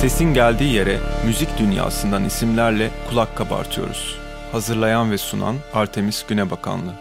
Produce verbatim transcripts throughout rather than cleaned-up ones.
Sesin geldiği yere müzik dünyasından isimlerle kulak kabartıyoruz. Hazırlayan ve sunan Artemis Günebakanlı.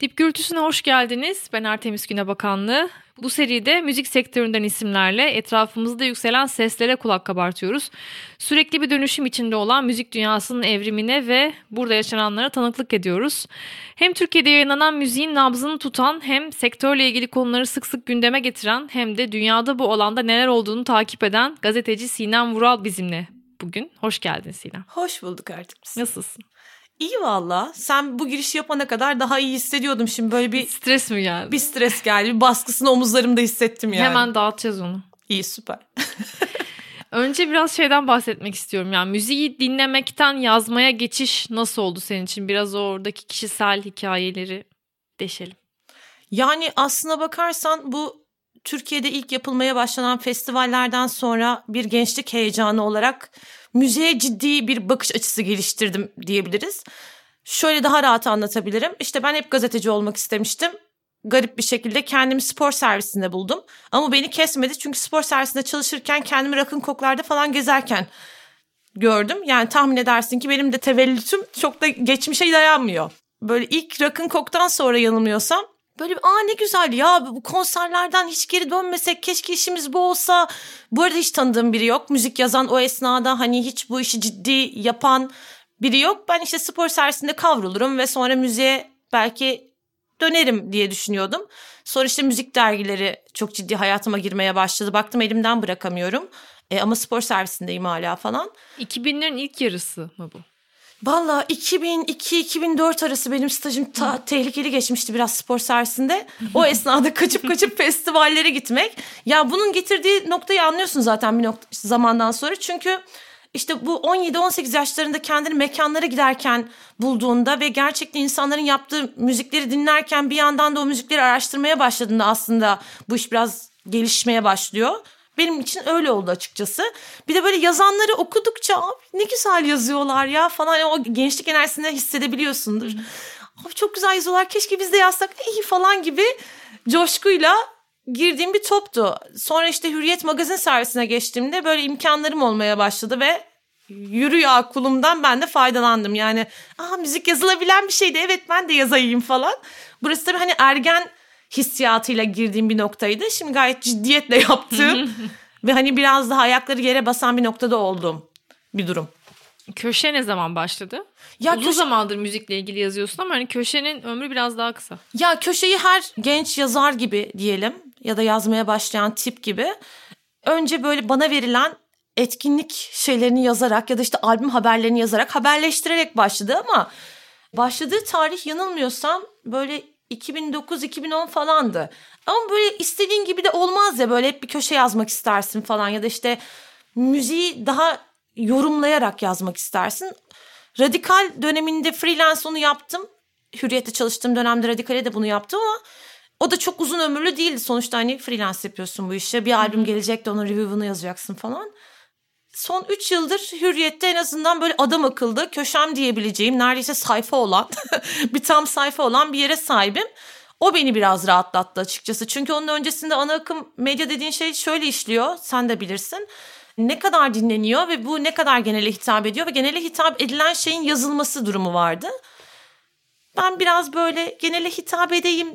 Dip Gürültüsü'ne hoş geldiniz. Ben Artemis Günebakanlı. Bu seride müzik sektöründen isimlerle etrafımızda yükselen seslere kulak kabartıyoruz. Sürekli bir dönüşüm içinde olan müzik dünyasının evrimine ve burada yaşananlara tanıklık ediyoruz. Hem Türkiye'de yayınlanan müziğin nabzını tutan, hem sektörle ilgili konuları sık sık gündeme getiren, hem de dünyada bu alanda neler olduğunu takip eden gazeteci Sinan Vural bizimle bugün. Hoş geldin Sinan. Hoş bulduk Artemis. Nasılsın? İyi valla. Sen bu girişi yapana kadar daha iyi hissediyordum. Şimdi böyle bir... Stres mi geldi? Bir stres geldi. Bir baskısını omuzlarımda hissettim yani. Hemen dağıtacağız onu. İyi, süper. Önce biraz şeyden bahsetmek istiyorum. Yani müziği dinlemekten yazmaya geçiş nasıl oldu senin için? Biraz oradaki kişisel hikayeleri deşelim. Yani aslına bakarsan bu Türkiye'de ilk yapılmaya başlanan festivallerden sonra bir gençlik heyecanı olarak... Müziğe ciddi bir bakış açısı geliştirdim diyebiliriz. Şöyle daha rahat anlatabilirim. İşte ben hep gazeteci olmak istemiştim. Garip bir şekilde kendimi spor servisinde buldum. Ama beni kesmedi çünkü spor servisinde çalışırken kendimi rakın koklarda falan gezerken gördüm. Yani tahmin edersin ki benim de tevellütüm çok da geçmişe dayanmıyor. Böyle ilk rakın koktan sonra yanılmıyorsam. Böyle bir aa ne güzel ya, bu konserlerden hiç geri dönmesek, keşke işimiz bu olsa. Bu arada hiç tanıdığım biri yok. Müzik yazan o esnada hani hiç bu işi ciddi yapan biri yok. Ben işte spor servisinde kavrulurum ve sonra müziğe belki dönerim diye düşünüyordum. Sonra işte müzik dergileri çok ciddi hayatıma girmeye başladı. Baktım elimden bırakamıyorum e, ama spor servisindeyim hala falan. iki binlerin ilk yarısı mı bu? Valla iki bin iki - iki bin dört arası benim stajım ta- tehlikeli geçmişti biraz spor servisinde. O esnada kaçıp kaçıp festivallere gitmek. Ya bunun getirdiği noktayı anlıyorsun zaten bir nokta, zamandan sonra. Çünkü işte bu on yedi on sekiz yaşlarında kendini mekanlara giderken bulduğunda ve gerçekten insanların yaptığı müzikleri dinlerken bir yandan da o müzikleri araştırmaya başladığında aslında bu iş biraz gelişmeye başlıyor. Benim için öyle oldu açıkçası. Bir de böyle yazanları okudukça ne güzel yazıyorlar ya falan. O gençlik enerjisini hissedebiliyorsundur. Abi çok güzel yazıyorlar, keşke biz de yazsak iyi falan gibi coşkuyla girdiğim bir toptu. Sonra işte Hürriyet Magazin servisine geçtiğimde böyle imkanlarım olmaya başladı ve yürü ya kulumdan ben de faydalandım. Yani aa müzik yazılabilen bir şeydi, evet ben de yazayım falan. Burası tabii hani ergen... hissiyatıyla girdiğim bir noktaydı. Şimdi gayet ciddiyetle yaptığım ve hani biraz daha ayakları yere basan bir noktada olduğum bir durum. Köşe ne zaman başladı? Ya Uzun köşe... zamandır müzikle ilgili yazıyorsun ama hani köşenin ömrü biraz daha kısa. Ya köşeyi her genç yazar gibi diyelim ya da yazmaya başlayan tip gibi önce böyle bana verilen etkinlik şeylerini yazarak ya da işte albüm haberlerini yazarak haberleştirerek başladı ama başladığı tarih yanılmıyorsam böyle iki bin dokuz - iki bin on falandı. Ama böyle istediğin gibi de olmaz ya, böyle hep bir köşe yazmak istersin falan ya da işte müziği daha yorumlayarak yazmak istersin. Radikal döneminde freelance onu yaptım. Hürriyet'te çalıştığım dönemde Radikal'e de bunu yaptım ama o da çok uzun ömürlü değildi. Sonuçta hani freelance yapıyorsun bu işe. Bir albüm gelecek de onun review'unu yazacaksın falan. Son üç yıldır Hürriyet'te en azından böyle adam akıllı köşem diyebileceğim neredeyse sayfa olan bir tam sayfa olan bir yere sahibim. O beni biraz rahatlattı açıkçası. Çünkü onun öncesinde ana akım medya dediğin şey şöyle işliyor, sen de bilirsin. Ne kadar dinleniyor ve bu ne kadar genele hitap ediyor ve genele hitap edilen şeyin yazılması durumu vardı. Ben biraz böyle genele hitap edeyim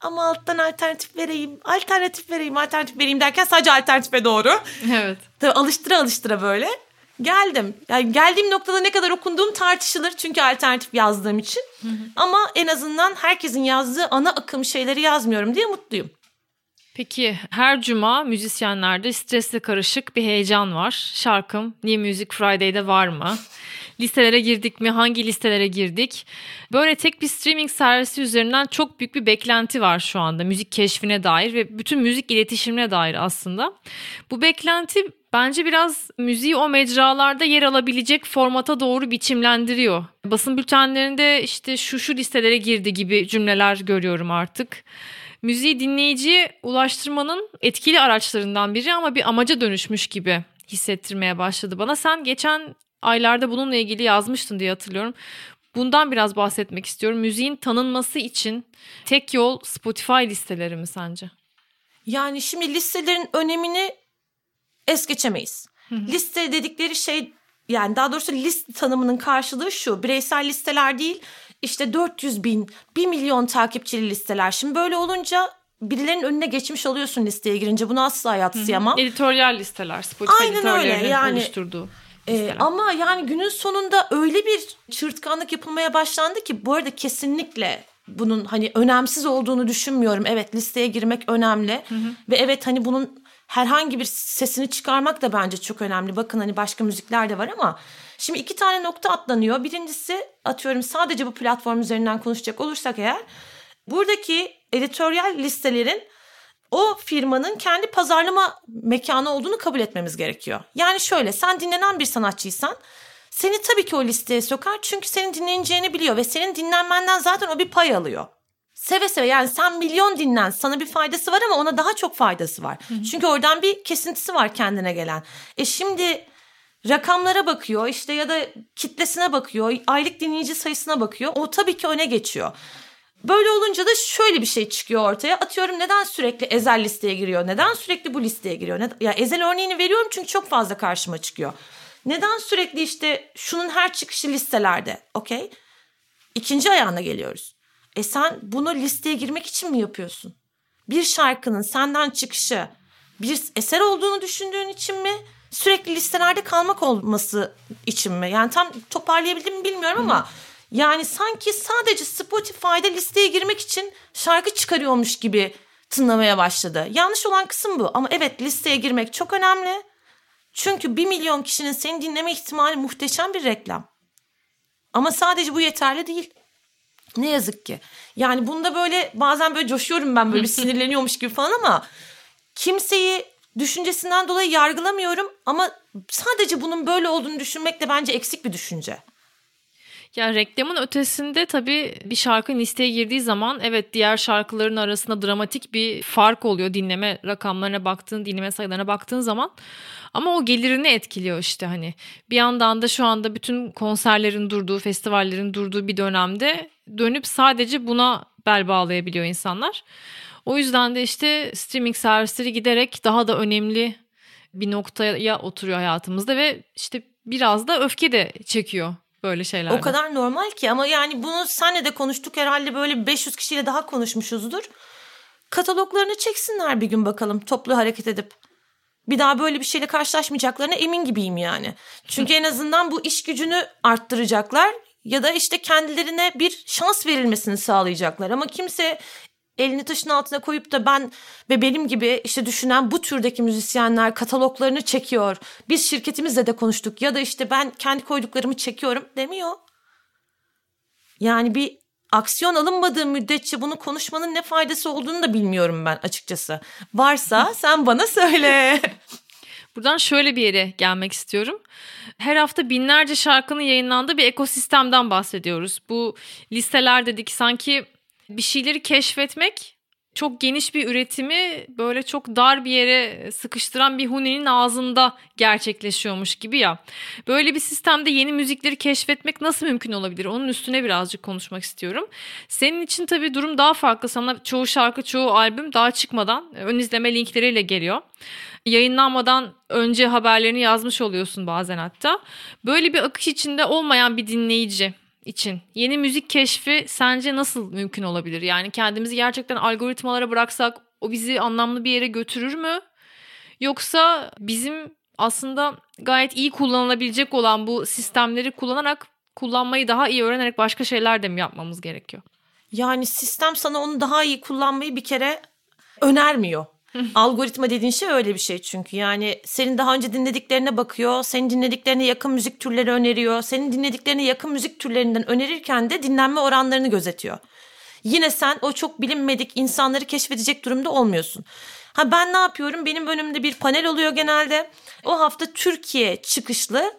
ama alttan alternatif vereyim, alternatif vereyim, alternatif vereyim derken sadece alternatife doğru. Evet. Tabii alıştıra alıştıra böyle geldim. Yani geldiğim noktada ne kadar okunduğum tartışılır çünkü alternatif yazdığım için. Hı hı. Ama en azından herkesin yazdığı ana akım şeyleri yazmıyorum diye mutluyum. Peki her cuma müzisyenlerde stresle karışık bir heyecan var. Şarkım New Music Friday'de var mı? Listelere girdik mi? Hangi listelere girdik? Böyle tek bir streaming servisi üzerinden çok büyük bir beklenti var şu anda müzik keşfine dair ve bütün müzik iletişimine dair aslında. Bu beklenti bence biraz müziği o mecralarda yer alabilecek formata doğru biçimlendiriyor. Basın bültenlerinde işte şu şu listelere girdi gibi cümleler görüyorum artık. Müziği dinleyiciye ulaştırmanın etkili araçlarından biri ama bir amaca dönüşmüş gibi hissettirmeye başladı bana. Sen geçen aylarda bununla ilgili yazmıştın diye hatırlıyorum. Bundan biraz bahsetmek istiyorum. Müziğin tanınması için tek yol Spotify listeleri mi sence? Yani şimdi listelerin önemini es geçemeyiz. Hı hı. Liste dedikleri şey, yani daha doğrusu liste tanımının karşılığı şu: bireysel listeler değil, işte dört yüz bin, bir milyon takipçili listeler. Şimdi böyle olunca birilerinin önüne geçmiş oluyorsun listeye girince. Bunu asla yadsıyamam. Hı hı. Editoryal listeler, Spotify editörlerinin yani oluşturduğu. Ee, ama yani günün sonunda öyle bir çırtkanlık yapılmaya başlandı ki, bu arada kesinlikle bunun hani önemsiz olduğunu düşünmüyorum. Evet, listeye girmek önemli, hı hı. ve evet hani bunun herhangi bir sesini çıkarmak da bence çok önemli. Bakın hani başka müzikler de var ama şimdi iki tane nokta atlanıyor. Birincisi, atıyorum sadece bu platform üzerinden konuşacak olursak eğer, buradaki editoryal listelerin o firmanın kendi pazarlama mekanı olduğunu kabul etmemiz gerekiyor. Yani şöyle, sen dinlenen bir sanatçıysan seni tabii ki o listeye sokar, çünkü senin dinleneceğini biliyor ve senin dinlenmenden zaten o bir pay alıyor. Seve seve yani, sen milyon dinlen, sana bir faydası var ama ona daha çok faydası var. Hı hı. Çünkü oradan bir kesintisi var kendine gelen. E şimdi rakamlara bakıyor işte, ya da kitlesine bakıyor, aylık dinleyici sayısına bakıyor. O tabii ki öne geçiyor. Böyle olunca da şöyle bir şey çıkıyor ortaya. Atıyorum neden sürekli Ezel listeye giriyor? Neden sürekli bu listeye giriyor? Neden? Ya Ezel örneğini veriyorum çünkü çok fazla karşıma çıkıyor. Neden sürekli işte şunun her çıkışı listelerde? Okey. İkinci ayağına geliyoruz. E sen bunu listeye girmek için mi yapıyorsun? Bir şarkının senden çıkışı bir eser olduğunu düşündüğün için mi? Sürekli listelerde kalmak olması için mi? Yani tam toparlayabildim mi bilmiyorum ama... Hı. Yani sanki sadece Spotify'da listeye girmek için şarkı çıkarıyormuş gibi tınlamaya başladı. Yanlış olan kısım bu. Ama evet, listeye girmek çok önemli. Çünkü bir milyon kişinin seni dinleme ihtimali muhteşem bir reklam. Ama sadece bu yeterli değil. Ne yazık ki. Yani bunda böyle bazen böyle coşuyorum ben, böyle bir sinirleniyormuş gibi falan, ama kimseyi düşüncesinden dolayı yargılamıyorum. Ama sadece bunun böyle olduğunu düşünmek de bence eksik bir düşünce. Yani reklamın ötesinde tabii bir şarkı listeye girdiği zaman evet, diğer şarkıların arasında dramatik bir fark oluyor dinleme rakamlarına baktığın, dinleme sayılarına baktığın zaman. Ama o gelirini etkiliyor işte hani. Bir yandan da şu anda bütün konserlerin durduğu, festivallerin durduğu bir dönemde dönüp sadece buna bel bağlayabiliyor insanlar. O yüzden de işte streaming servisleri giderek daha da önemli bir noktaya oturuyor hayatımızda ve işte biraz da öfke de çekiyor. Böyle şeylerde. O kadar normal ki, ama yani bunu senle de konuştuk herhalde, böyle beş yüz kişiyle daha konuşmuşuzdur. Kataloglarını çeksinler bir gün bakalım, toplu hareket edip. Bir daha böyle bir şeyle karşılaşmayacaklarına emin gibiyim yani. Çünkü en azından bu iş gücünü arttıracaklar ya da işte kendilerine bir şans verilmesini sağlayacaklar. Ama kimse elini taşın altına koyup da ben ve benim gibi işte düşünen bu türdeki müzisyenler kataloglarını çekiyor, biz şirketimizle de konuştuk ya da işte ben kendi koyduklarımı çekiyorum demiyor. Yani bir aksiyon alınmadığı müddetçe bunu konuşmanın ne faydası olduğunu da bilmiyorum ben açıkçası. Varsa sen bana söyle. Buradan şöyle bir yere gelmek istiyorum. Her hafta binlerce şarkının yayınlandığı bir ekosistemden bahsediyoruz. Bu listeler dedik, sanki bir şeyleri keşfetmek çok geniş bir üretimi böyle çok dar bir yere sıkıştıran bir huninin ağzında gerçekleşiyormuş gibi ya. Böyle bir sistemde yeni müzikleri keşfetmek nasıl mümkün olabilir? Onun üstüne birazcık konuşmak istiyorum. Senin için tabii durum daha farklı. Sana çoğu şarkı, çoğu albüm daha çıkmadan ön izleme linkleriyle geliyor. Yayınlanmadan önce haberlerini yazmış oluyorsun bazen hatta. Böyle bir akış içinde olmayan bir dinleyici için yeni müzik keşfi sence nasıl mümkün olabilir? Yani kendimizi gerçekten algoritmalara bıraksak o bizi anlamlı bir yere götürür mü? Yoksa bizim aslında gayet iyi kullanılabilecek olan bu sistemleri kullanarak, kullanmayı daha iyi öğrenerek başka şeyler de mi yapmamız gerekiyor? Yani sistem sana onu daha iyi kullanmayı bir kere önermiyor. Algoritma dediğin şey öyle bir şey çünkü. Yani senin daha önce dinlediklerine bakıyor, senin dinlediklerine yakın müzik türleri öneriyor, senin dinlediklerine yakın müzik türlerinden önerirken de dinlenme oranlarını gözetiyor. Yine sen o çok bilinmedik insanları keşfedecek durumda olmuyorsun. Ha, ben ne yapıyorum? Benim önümde bir panel oluyor genelde. O hafta Türkiye çıkışlı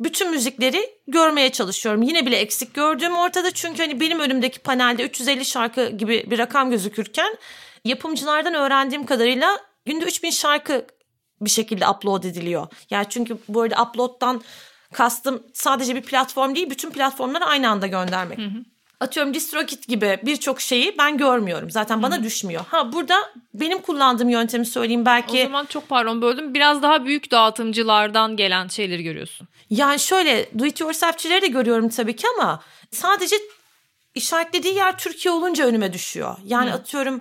bütün müzikleri görmeye çalışıyorum. Yine bile eksik gördüğüm ortada, çünkü hani benim önümdeki panelde üç yüz elli şarkı gibi bir rakam gözükürken yapımcılardan öğrendiğim kadarıyla günde üç bin şarkı bir şekilde upload ediliyor. Yani çünkü bu arada upload'dan Kastım sadece bir platform değil, bütün platformlara aynı anda göndermek. Hı hı. Atıyorum DistroKid gibi birçok şeyi ben görmüyorum. Zaten bana Hı. düşmüyor. Ha burada benim kullandığım yöntemi söyleyeyim belki. O zaman çok pardon böldüm. Biraz daha büyük dağıtımcılardan gelen şeyleri görüyorsun. Yani şöyle do it yourself'çileri de görüyorum tabii ki ama sadece işaretlediği yer Türkiye olunca önüme düşüyor. Yani Hı. atıyorum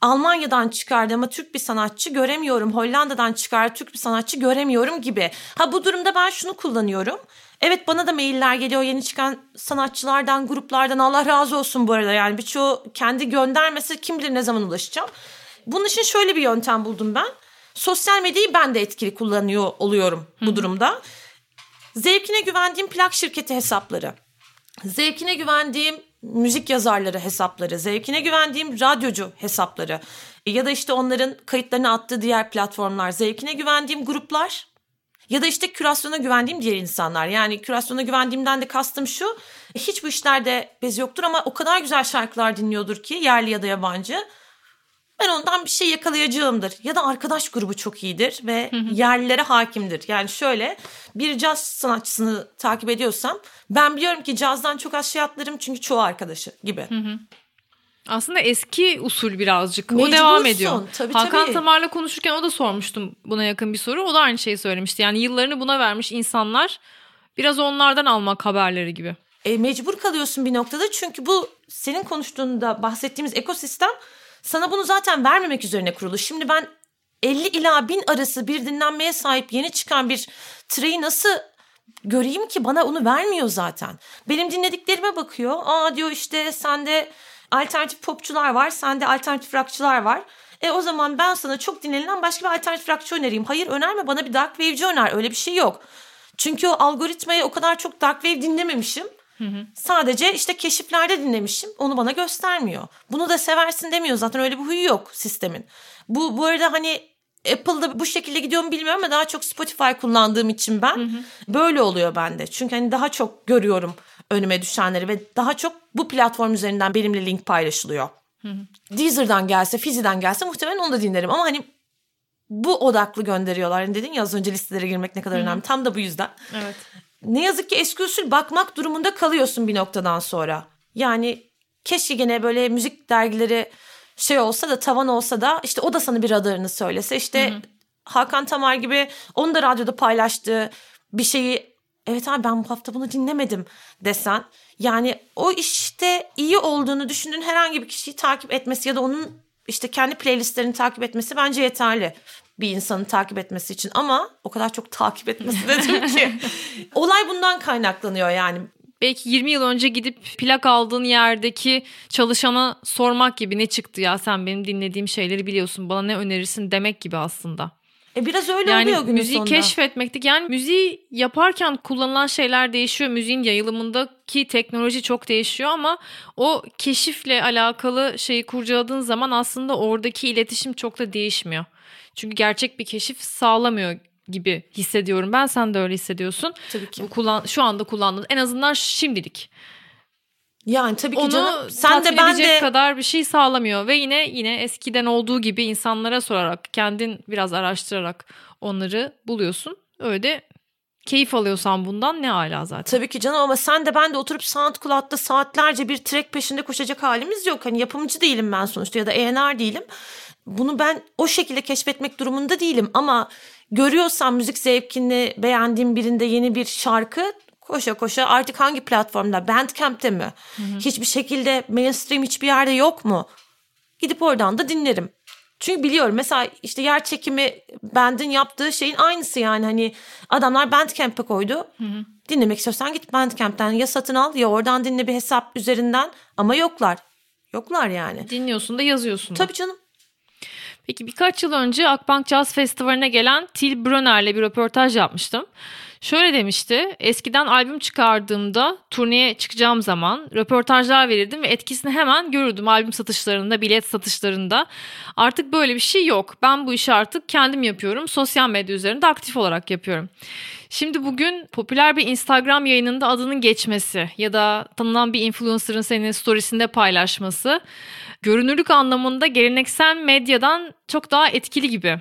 Almanya'dan çıkardı ama Türk bir sanatçı göremiyorum. Hollanda'dan çıkardı Türk bir sanatçı göremiyorum gibi. Ha bu durumda ben şunu kullanıyorum. Evet bana da mailler geliyor yeni çıkan sanatçılardan, gruplardan. Allah razı olsun bu arada yani birçoğu kendi göndermesi kim bilir ne zaman ulaşacağım. Bunun için şöyle bir yöntem buldum ben. Sosyal medyayı ben de etkili kullanıyor oluyorum bu Hı. durumda. Zevkine güvendiğim plak şirketi hesapları, zevkine güvendiğim müzik yazarları hesapları, zevkine güvendiğim radyocu hesapları ya da işte onların kayıtlarını attığı diğer platformlar, zevkine güvendiğim gruplar ya da işte kürasyona güvendiğim diğer insanlar. Yani kürasyona güvendiğimden de kastım şu, hiç bu işlerde bezi yoktur ama o kadar güzel şarkılar dinliyordur ki yerli ya da yabancı. Ben ondan bir şey yakalayacağımdır. Ya da arkadaş grubu çok iyidir ve yerlilere hakimdir. Yani şöyle bir caz sanatçısını takip ediyorsam ben biliyorum ki cazdan çok az şey atlarım çünkü çoğu arkadaşı gibi. Hı hı. Aslında eski usul birazcık. Mecbursun, o devam ediyor. Tabii, Hakan tabii. Tamar'la konuşurken o da sormuştum buna yakın bir soru. O da aynı şeyi söylemişti. Yani yıllarını buna vermiş insanlar biraz onlardan almak haberleri gibi. E, mecbur kalıyorsun bir noktada çünkü bu senin konuştuğunda bahsettiğimiz ekosistem sana bunu zaten vermemek üzerine kurulu. Şimdi ben elli ila bin arası bir dinlenmeye sahip yeni çıkan bir treyi nasıl göreyim ki, bana onu vermiyor zaten. Benim dinlediklerime bakıyor. Aa diyor işte sende alternatif popçular var, sende alternatif rockçılar var. E o zaman ben sana çok dinlenilen başka bir alternatif rockçı önereyim. Hayır önerme, bana bir dark wave'ci öner. Öyle bir şey yok. Çünkü o algoritmaya o kadar çok dark wave dinlememişim. Hı hı. Sadece işte keşiflerde dinlemişim, onu bana göstermiyor. Bunu da seversin demiyor zaten, öyle bir huyu yok sistemin. Bu bu arada hani Apple'da bu şekilde gidiyorum bilmiyorum ama daha çok Spotify kullandığım için ben hı hı. böyle oluyor bende. Çünkü hani daha çok görüyorum önüme düşenleri ve daha çok bu platform üzerinden benimle link paylaşılıyor. Hı hı. Deezer'dan gelse, Fizi'den gelse muhtemelen onu da dinlerim ama hani bu odaklı gönderiyorlar. Hani dedin ya az önce listelere girmek ne kadar hı hı. önemli, tam da bu yüzden. Evet. Ne yazık ki eski usul bakmak durumunda kalıyorsun bir noktadan sonra. Yani keşke gene böyle müzik dergileri şey olsa da, tavan olsa da işte o da sana bir radarını söylese. İşte hı hı. Hakan Tamar gibi onu da radyoda paylaştığı bir şeyi, evet abi ben bu hafta bunu dinlemedim desen. Yani o işte iyi olduğunu düşündüğün herhangi bir kişiyi takip etmesi ya da onun işte kendi playlistlerini takip etmesi bence yeterli. Bir insanın takip etmesi için, ama o kadar çok takip etmesi dedim ki. Olay bundan kaynaklanıyor yani. Belki yirmi yıl önce gidip plak aldığın yerdeki çalışana sormak gibi, ne çıktı ya sen benim dinlediğim şeyleri biliyorsun, bana ne önerirsin demek gibi aslında. E biraz öyle yani oluyor günün sonunda. Yani müziği keşfetmektik. Yani müziği yaparken kullanılan şeyler değişiyor. Müziğin yayılımındaki teknoloji çok değişiyor ama o keşifle alakalı şeyi kurcaladığın zaman aslında oradaki iletişim çok da değişmiyor. Çünkü gerçek bir keşif sağlamıyor gibi hissediyorum ben. Sen de öyle hissediyorsun. Tabii ki. Bu kullan, şu anda kullandığın, en azından şimdilik. Yani tabii ki onu canım. Sen de ben de kadar bir şey sağlamıyor ve yine yine eskiden olduğu gibi insanlara sorarak, kendin biraz araştırarak onları buluyorsun. Öyle de keyif alıyorsan bundan ne âlâ zaten. Tabii ki canım, ama sen de ben de oturup SoundCloud'da saatlerce bir track peşinde koşacak halimiz yok. Hani yapımcı değilim ben sonuçta ya da A and R değilim. Bunu ben o şekilde keşfetmek durumunda değilim ama görüyorsam müzik zevkini beğendiğim birinde yeni bir şarkı, koşa koşa artık hangi platformda, Bandcamp'te mi? Hı hı. Hiçbir şekilde mainstream hiçbir yerde yok mu? Gidip oradan da dinlerim. Çünkü biliyorum mesela işte yer çekimi band'in yaptığı şeyin aynısı yani, hani adamlar Bandcamp'e koydu. Hı hı. Dinlemek istiyorsan git Bandcamp'ten ya satın al ya oradan dinle bir hesap üzerinden, ama yoklar. Yoklar yani. Dinliyorsun da yazıyorsun da. Tabii canım. Peki birkaç yıl önce Akbank Jazz Festivali'ne gelen Til Brönner'le bir röportaj yapmıştım. Şöyle demişti, eskiden albüm çıkardığımda turneye çıkacağım zaman röportajlar verirdim ve etkisini hemen görürdüm albüm satışlarında, bilet satışlarında. Artık böyle bir şey yok. Ben bu işi artık kendim yapıyorum. Sosyal medya üzerinde aktif olarak yapıyorum. Şimdi bugün popüler bir Instagram yayınında adının geçmesi ya da tanınan bir influencer'ın senin storiesinde paylaşması görünürlük anlamında geleneksel medyadan çok daha etkili gibi.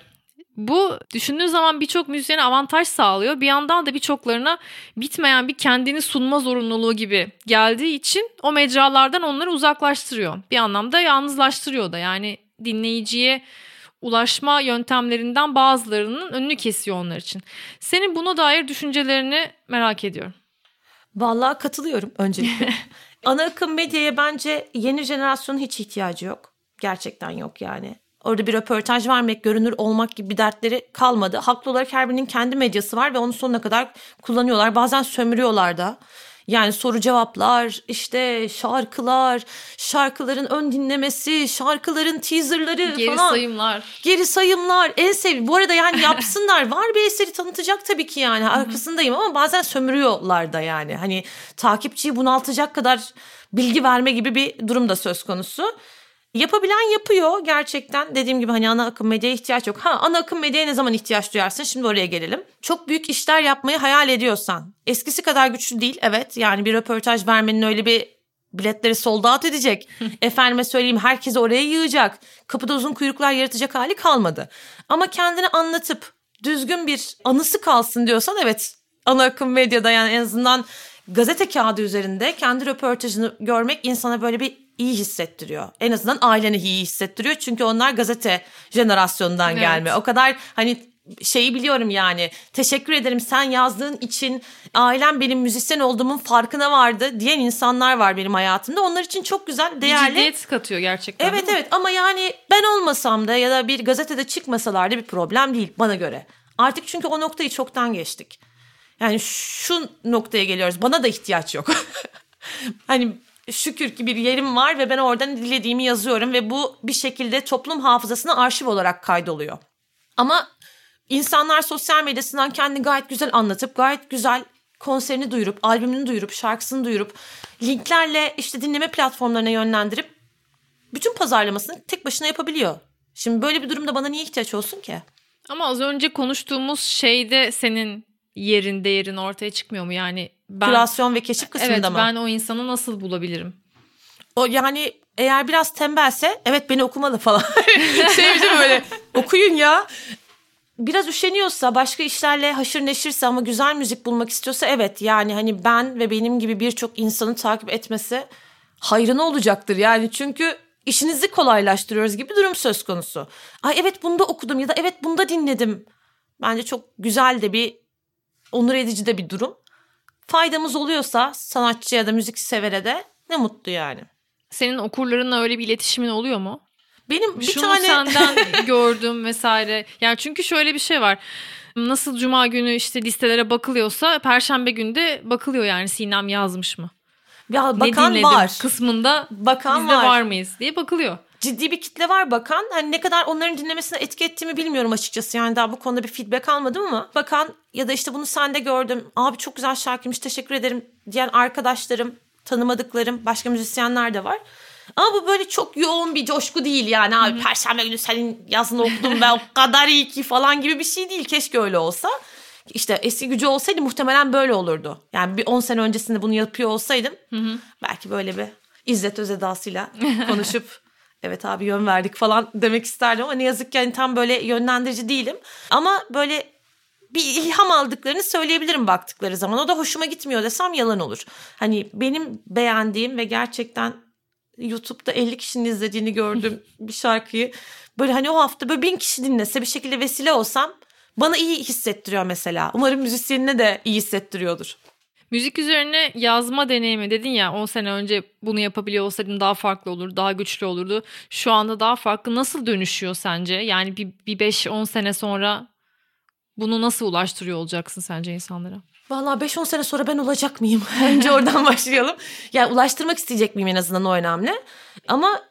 Bu düşündüğün zaman birçok müzisyene avantaj sağlıyor. Bir yandan da birçoklarına bitmeyen bir kendini sunma zorunluluğu gibi geldiği için o mecralardan onları uzaklaştırıyor. Bir anlamda yalnızlaştırıyor da, yani dinleyiciye ulaşma yöntemlerinden bazılarının önünü kesiyor onlar için. Senin buna dair düşüncelerini merak ediyorum. Vallahi katılıyorum öncelikle. Ana akım medyaya bence yeni jenerasyonun hiç ihtiyacı yok. Gerçekten yok yani. Orada bir röportaj vermek, görünür olmak gibi bir dertleri kalmadı. Haklı olarak her birinin kendi medyası var ve onu sonuna kadar kullanıyorlar. Bazen sömürüyorlar da. Yani soru cevaplar, işte şarkılar, şarkıların ön dinlemesi, şarkıların teaserları falan. Geri sayımlar. Geri sayımlar. En sev. Bu arada yani yapsınlar. Var bir eseri tanıtacak tabii ki yani. Arkasındayım ama bazen sömürüyorlar da yani. Hani takipçiyi bunaltacak kadar bilgi verme gibi bir durum da söz konusu. Yapabilen yapıyor gerçekten. Dediğim gibi hani ana akım medyaya ihtiyaç yok. Ha, ana akım medyaya ne zaman ihtiyaç duyarsın? Şimdi oraya gelelim. Çok büyük işler yapmayı hayal ediyorsan. Eskisi kadar güçlü değil, evet. Yani bir röportaj vermenin öyle bir biletleri sold out edecek. Efendime söyleyeyim herkes oraya yığacak. Kapıda uzun kuyruklar yaratacak hali kalmadı. Ama kendini anlatıp düzgün bir anısı kalsın diyorsan evet. Ana akım medyada yani en azından gazete kağıdı üzerinde kendi röportajını görmek insana böyle bir iyi hissettiriyor. En azından aileni iyi hissettiriyor. Çünkü onlar gazete jenerasyonundan evet. gelme. O kadar hani şeyi biliyorum yani. Teşekkür ederim sen yazdığın için, ailem benim müzisyen olduğumun farkına vardı diyen insanlar var benim hayatımda. Onlar için çok güzel, değerli. Bir ciddiyet katıyor gerçekten. Evet evet ama yani ben olmasam da ya da bir gazetede çıkmasalardı bir problem değil bana göre. Artık çünkü o noktayı çoktan geçtik. Yani şu noktaya geliyoruz. Bana da ihtiyaç yok. Hani şükür ki bir yerim var ve ben oradan dilediğimi yazıyorum ve bu bir şekilde toplum hafızasına arşiv olarak kaydoluyor. Ama insanlar sosyal medyasından kendini gayet güzel anlatıp, gayet güzel konserini duyurup, albümünü duyurup, şarkısını duyurup, linklerle işte dinleme platformlarına yönlendirip bütün pazarlamasını tek başına yapabiliyor. Şimdi böyle bir durumda bana niye ihtiyaç olsun ki? Ama az önce konuştuğumuz şeyde senin yerin, değerin ortaya çıkmıyor mu yani? Ben, kürasyon ve keşif kısmında evet, mı? Evet, ben o insanı nasıl bulabilirim? O yani eğer biraz tembelse evet beni okumalı falan. Sevdim böyle okuyun ya. Biraz üşeniyorsa, başka işlerle haşır neşirse ama güzel müzik bulmak istiyorsa evet yani hani ben ve benim gibi birçok insanı takip etmesi hayrına olacaktır. Yani çünkü işinizi kolaylaştırıyoruz gibi durum söz konusu. Ay evet bunu da okudum ya da evet bunu da dinledim. Bence çok güzel de bir onur edici de bir durum. Faydamız oluyorsa sanatçıya da müzik severe de ne mutlu yani. Senin okurlarınla öyle bir iletişimin oluyor mu? Benim bir Şunu tane... senden gördüm vesaire. Yani çünkü şöyle bir şey var. Nasıl cuma günü işte listelere bakılıyorsa perşembe günü de bakılıyor yani Sinem yazmış mı? Ya bakan ne var. Kısmında bakan biz de var. var mıyız diye bakılıyor. Ciddi bir kitle var bakan. Hani ne kadar onların dinlemesine etki ettiğimi bilmiyorum açıkçası. Yani daha bu konuda bir feedback almadım ama bakan ya da işte bunu sende gördüm. Abi çok güzel şarkıymış teşekkür ederim diyen arkadaşlarım, tanımadıklarım, başka müzisyenler de var. Ama bu böyle çok yoğun bir coşku değil yani. Abi Hı-hı. perşembe günü senin yazını okudum ben o kadar iyi ki falan gibi bir şey değil. Keşke öyle olsa. İşte eski gücü olsaydı muhtemelen böyle olurdu. Yani bir on sene öncesinde bunu yapıyor olsaydım Hı-hı. belki böyle bir İzzet Özedası'yla konuşup evet abi yön verdik falan demek isterdim ama ne yazık ki yani tam böyle yönlendirici değilim. Ama böyle bir ilham aldıklarını söyleyebilirim baktıkları zaman. O da hoşuma gitmiyor desem yalan olur. Hani benim beğendiğim ve gerçekten YouTube'da elli kişinin izlediğini gördüğüm bir şarkıyı böyle hani o hafta böyle bin kişi dinlese bir şekilde vesile olsam bana iyi hissettiriyor mesela. Umarım müzisyenine de iyi hissettiriyordur. Müzik üzerine yazma deneyimi dedin ya on sene önce bunu yapabiliyor olsaydım daha farklı olur, daha güçlü olurdu. Şu anda daha farklı nasıl dönüşüyor sence? Yani bir, bir beş on sene sonra bunu nasıl ulaştırıyor olacaksın sence insanlara? Vallahi beş on sene sonra ben olacak mıyım? Önce oradan başlayalım. Yani ulaştırmak isteyecek miyim en azından o önemli. Ama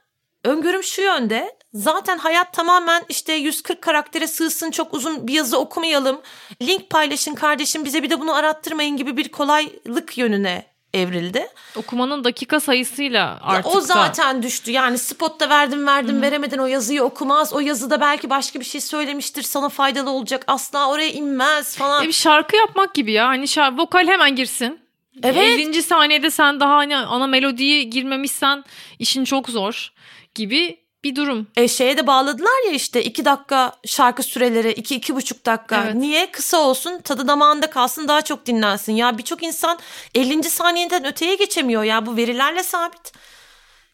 öngörüm şu yönde. Zaten hayat tamamen işte yüz kırk karaktere sığsın, çok uzun bir yazı okumayalım, link paylaşın kardeşim bize bir de bunu arattırmayın gibi bir kolaylık yönüne evrildi. Okumanın dakika sayısıyla artık ya o zaten da düştü yani spotta verdim verdim Hı-hı. veremeden o yazıyı okumaz, o yazıda belki başka bir şey söylemiştir sana faydalı olacak asla oraya inmez falan. E bir şarkı yapmak gibi ya hani şarkı, vokal hemen girsin. Evet. ellinci saniyede sen daha hani ana melodiyi girmemişsen işin çok zor gibi. bir durum. E, şeye de bağladılar ya işte iki dakika şarkı süreleri, iki iki buçuk dakika. Evet. Niye? Kısa olsun, tadı damağında kalsın, daha çok dinlensin. Ya birçok insan ellinci saniyeden öteye geçemiyor ya, bu verilerle sabit.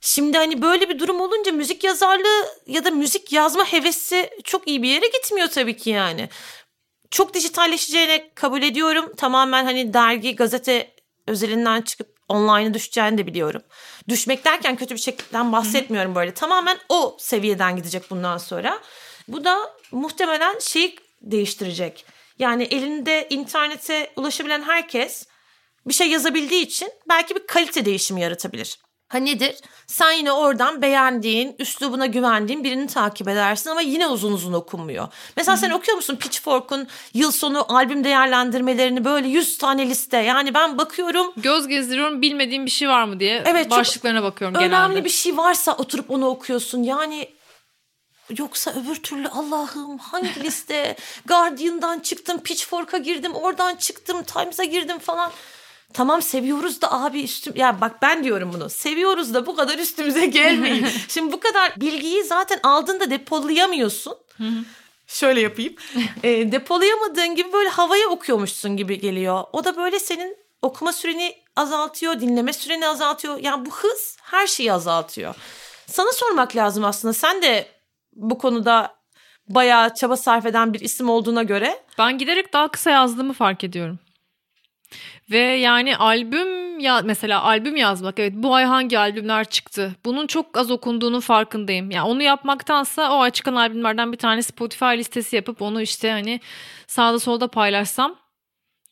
Şimdi hani böyle bir durum olunca müzik yazarlığı ya da müzik yazma hevesi çok iyi bir yere gitmiyor tabii ki yani. Çok dijitalleşeceğini kabul ediyorum. Tamamen hani dergi, gazete özelinden çıkıp online'a düşeceğini de biliyorum. Düşmek derken kötü bir şekilden bahsetmiyorum böyle. Tamamen o seviyeden gidecek bundan sonra. Bu da muhtemelen şeyi değiştirecek. Yani elinde internete ulaşabilen herkes bir şey yazabildiği için belki bir kalite değişimi yaratabilir. Ha nedir? Sen yine oradan beğendiğin, üslubuna güvendiğin birini takip edersin ama yine uzun uzun okunmuyor. Mesela Hı-hı. sen okuyor musun Pitchfork'un yıl sonu albüm değerlendirmelerini, böyle yüz tane liste? Yani ben bakıyorum. Göz gezdiriyorum, bilmediğim bir şey var mı diye. Evet, başlıklarına bakıyorum önemli genelde. Önemli bir şey varsa oturup onu okuyorsun. Yani yoksa öbür türlü Allah'ım hangi liste? Guardian'dan çıktım, Pitchfork'a girdim, oradan çıktım, Times'a girdim falan. Tamam seviyoruz da abi üstüm... Ya bak ben diyorum bunu. Seviyoruz da bu kadar üstümüze gelmeyin. Şimdi bu kadar bilgiyi zaten aldığında depolayamıyorsun. Şöyle yapayım. E, depolayamadığın gibi böyle havaya okuyormuşsun gibi geliyor. O da böyle senin okuma süreni azaltıyor, dinleme süreni azaltıyor. Yani bu hız her şeyi azaltıyor. Sana sormak lazım aslında. Sen de bu konuda bayağı çaba sarf eden bir isim olduğuna göre. Ben giderek daha kısa yazdığımı fark ediyorum. Ve yani albüm ya mesela albüm yazmak, evet bu ay hangi albümler çıktı, bunun çok az okunduğunun farkındayım. Yani onu yapmaktansa o ay çıkan albümlerden bir tane Spotify listesi yapıp onu işte hani sağda solda paylaşsam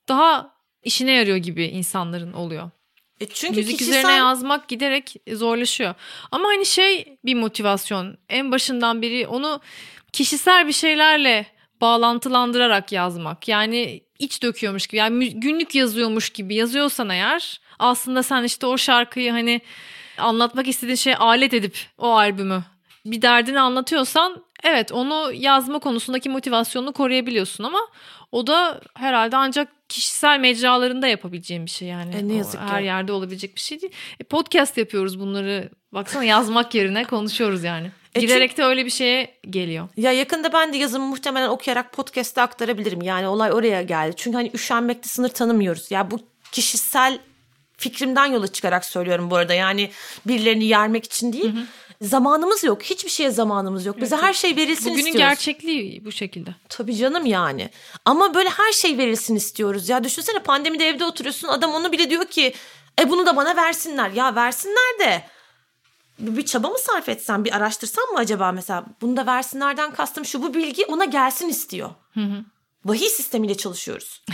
daha işine yarıyor gibi insanların oluyor. E çünkü müzik kişisel... üzerine yazmak giderek zorlaşıyor. Ama hani şey bir motivasyon en başından beri, onu kişisel bir şeylerle bağlantılandırarak yazmak. Yani iç döküyormuş gibi, yani günlük yazıyormuş gibi yazıyorsan eğer, aslında sen işte o şarkıyı hani anlatmak istediğin şeye alet edip o albümü, bir derdini anlatıyorsan evet onu yazma konusundaki motivasyonunu koruyabiliyorsun ama o da herhalde ancak kişisel mecralarında yapabileceğim bir şey yani. E ne yazık ki. Her yerde olabilecek bir şey değil. E podcast yapıyoruz bunları. Baksana yazmak yerine konuşuyoruz yani. E Giderek çünkü, de öyle bir şeye geliyor. Ya yakında ben de yazımı muhtemelen okuyarak podcast'te aktarabilirim. Yani olay oraya geldi. Çünkü hani üşenmekte sınır tanımıyoruz. Ya bu kişisel fikrimden yola çıkarak söylüyorum bu arada. Yani birilerini yermek için değil. Hı hı. Zamanımız yok. Hiçbir şeye zamanımız yok. Bize evet, her şey verilsin bugünün istiyoruz. Bugünün gerçekliği bu şekilde. Tabii canım yani. Ama böyle her şey verilsin istiyoruz. Ya düşünsene pandemide evde oturuyorsun. Adam onu bile diyor ki e bunu da bana versinler. Ya versinler de. Bir çaba mı sarf etsem, bir araştırsam mı acaba mesela? Bunu da versinlerden kastım şu, bu bilgi ona gelsin istiyor. Hı hı. Vahiy sistemiyle çalışıyoruz.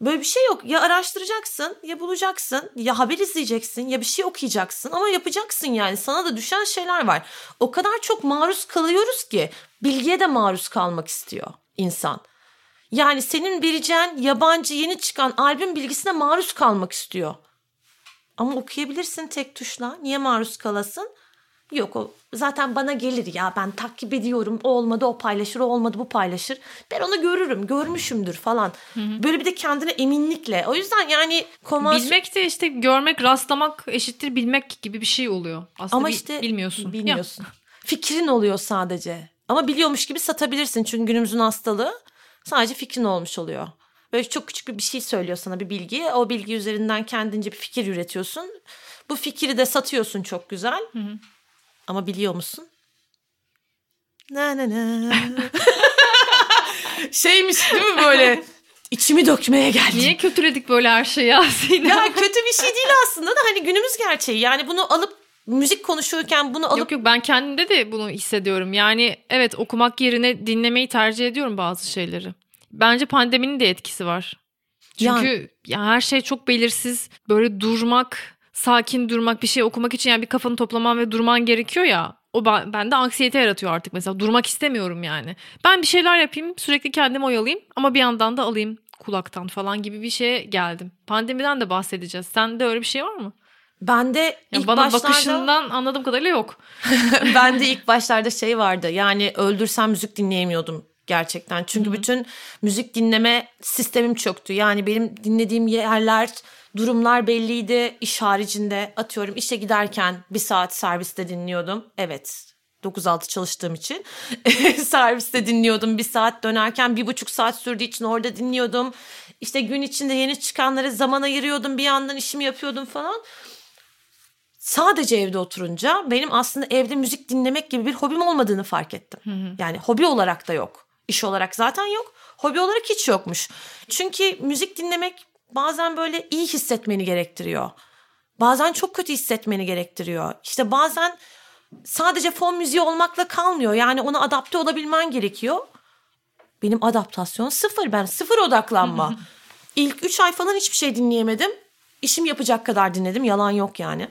Böyle bir şey yok. Ya araştıracaksın, ya bulacaksın, ya haber izleyeceksin, ya bir şey okuyacaksın ama yapacaksın yani. Sana da düşen şeyler var. O kadar çok maruz kalıyoruz ki bilgiye de maruz kalmak istiyor insan. Yani senin vereceğin yabancı yeni çıkan albüm bilgisine maruz kalmak istiyor. Ama okuyabilirsin tek tuşla. Niye maruz kalasın? Yok o zaten bana gelir ya, ben takip ediyorum. O olmadı o paylaşır, o olmadı bu paylaşır. Ben onu görürüm, görmüşümdür falan. Hı hı. Böyle bir de kendine eminlikle. O yüzden yani... Konvans... Bilmek de işte görmek, rastlamak eşittir bilmek gibi bir şey oluyor. Aslında ama işte bilmiyorsun. bilmiyorsun. Fikrin oluyor sadece. Ama biliyormuş gibi satabilirsin. Çünkü günümüzün hastalığı sadece fikrin olmuş oluyor. Böyle çok küçük bir şey söylüyor sana, bir bilgi. O bilgi üzerinden kendince bir fikir üretiyorsun. Bu fikri de satıyorsun çok güzel. Hı hı. Ama biliyor musun? Na na na. Şeymiş değil mi böyle? İçimi dökmeye geldim. Niye kötüledik böyle her şeyi ya? Ya kötü bir şey değil aslında da hani günümüz gerçeği. Yani bunu alıp müzik konuşurken bunu alıp... Yok yok ben kendimde de bunu hissediyorum. Yani evet okumak yerine dinlemeyi tercih ediyorum bazı şeyleri. Bence pandeminin de etkisi var. Çünkü yani. Ya her şey çok belirsiz. Böyle durmak, sakin durmak, bir şey okumak için yani bir kafanı toplaman ve durman gerekiyor ya. O bende anksiyete yaratıyor artık mesela. Durmak istemiyorum yani. Ben bir şeyler yapayım, sürekli kendimi oyalayayım ama bir yandan da alayım kulaktan falan gibi bir şeye geldim. Pandemiden de bahsedeceğiz. Sende öyle bir şey var mı? Ben de ilk bana başlarda... bakışından anladığım kadarıyla yok. Ben de ilk başlarda şey vardı. Yani öldürsem müzik dinleyemiyordum. Gerçekten. Çünkü Hı-hı. bütün müzik dinleme sistemim çöktü. Yani benim dinlediğim yerler, durumlar belliydi. İş haricinde atıyorum işe giderken bir saat serviste dinliyordum. Evet. dokuz altı çalıştığım için serviste dinliyordum. Bir saat dönerken bir buçuk saat sürdüğü için orada dinliyordum. İşte gün içinde yeni çıkanlara zaman ayırıyordum. Bir yandan işimi yapıyordum falan. Sadece evde oturunca benim aslında evde müzik dinlemek gibi bir hobim olmadığını fark ettim. Hı hı. Yani hobi olarak da yok. İş olarak zaten yok. Hobi olarak hiç yokmuş. Çünkü müzik dinlemek bazen böyle iyi hissetmeni gerektiriyor. Bazen çok kötü hissetmeni gerektiriyor. İşte bazen sadece fon müziği olmakla kalmıyor. Yani ona adapte olabilmen gerekiyor. Benim adaptasyon sıfır. Ben sıfır odaklanma. İlk üç ay falan hiçbir şey dinleyemedim. İşim yapacak kadar dinledim. Yalan yok yani.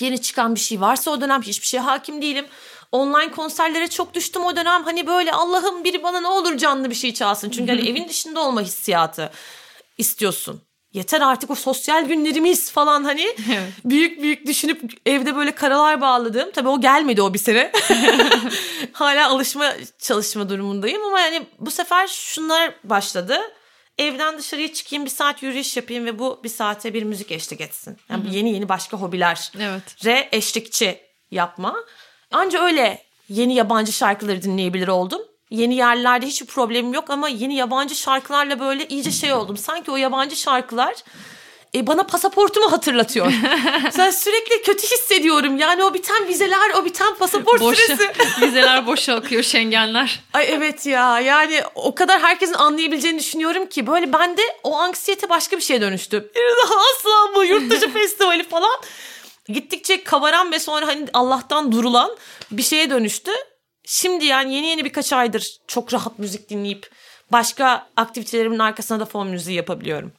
Yeni çıkan bir şey varsa o dönem hiçbir şeye hakim değilim. Online konserlere çok düştüm o dönem. Hani böyle Allah'ım biri bana ne olur canlı bir şey çalsın. Çünkü hani evin dışında olma hissiyatı istiyorsun. Yeter artık o sosyal günlerimiz falan hani. Evet. Büyük büyük düşünüp evde böyle karalar bağladım. Tabii o gelmedi o bir sene. Hala alışma çalışma durumundayım ama yani bu sefer şunlar başladı. Evden dışarıya çıkayım, bir saat yürüyüş yapayım ve bu bir saate bir müzik eşlik etsin. Yani hı hı. Yeni yeni başka hobiler. Evet. Re eşlikçi yapma. Anca öyle yeni yabancı şarkıları dinleyebilir oldum. Yeni yerlerde hiçbir problemim yok ama yeni yabancı şarkılarla böyle iyice şey oldum. Sanki o yabancı şarkılar e, bana pasaportumu hatırlatıyor. Sen sürekli kötü hissediyorum. Yani o biten vizeler, o biten pasaport boşa, süresi. Vizeler boşa akıyor, Schengenler. Ay evet ya, yani o kadar herkesin anlayabileceğini düşünüyorum ki böyle bende o anksiyete başka bir şeye dönüştü. Asla bu yurt dışı festivali falan. Gittikçe kabaran ve sonra hani Allah'tan durulan bir şeye dönüştü. Şimdi yani yeni yeni birkaç aydır çok rahat müzik dinleyip başka aktivitelerimin arkasına da fon müziği yapabiliyorum.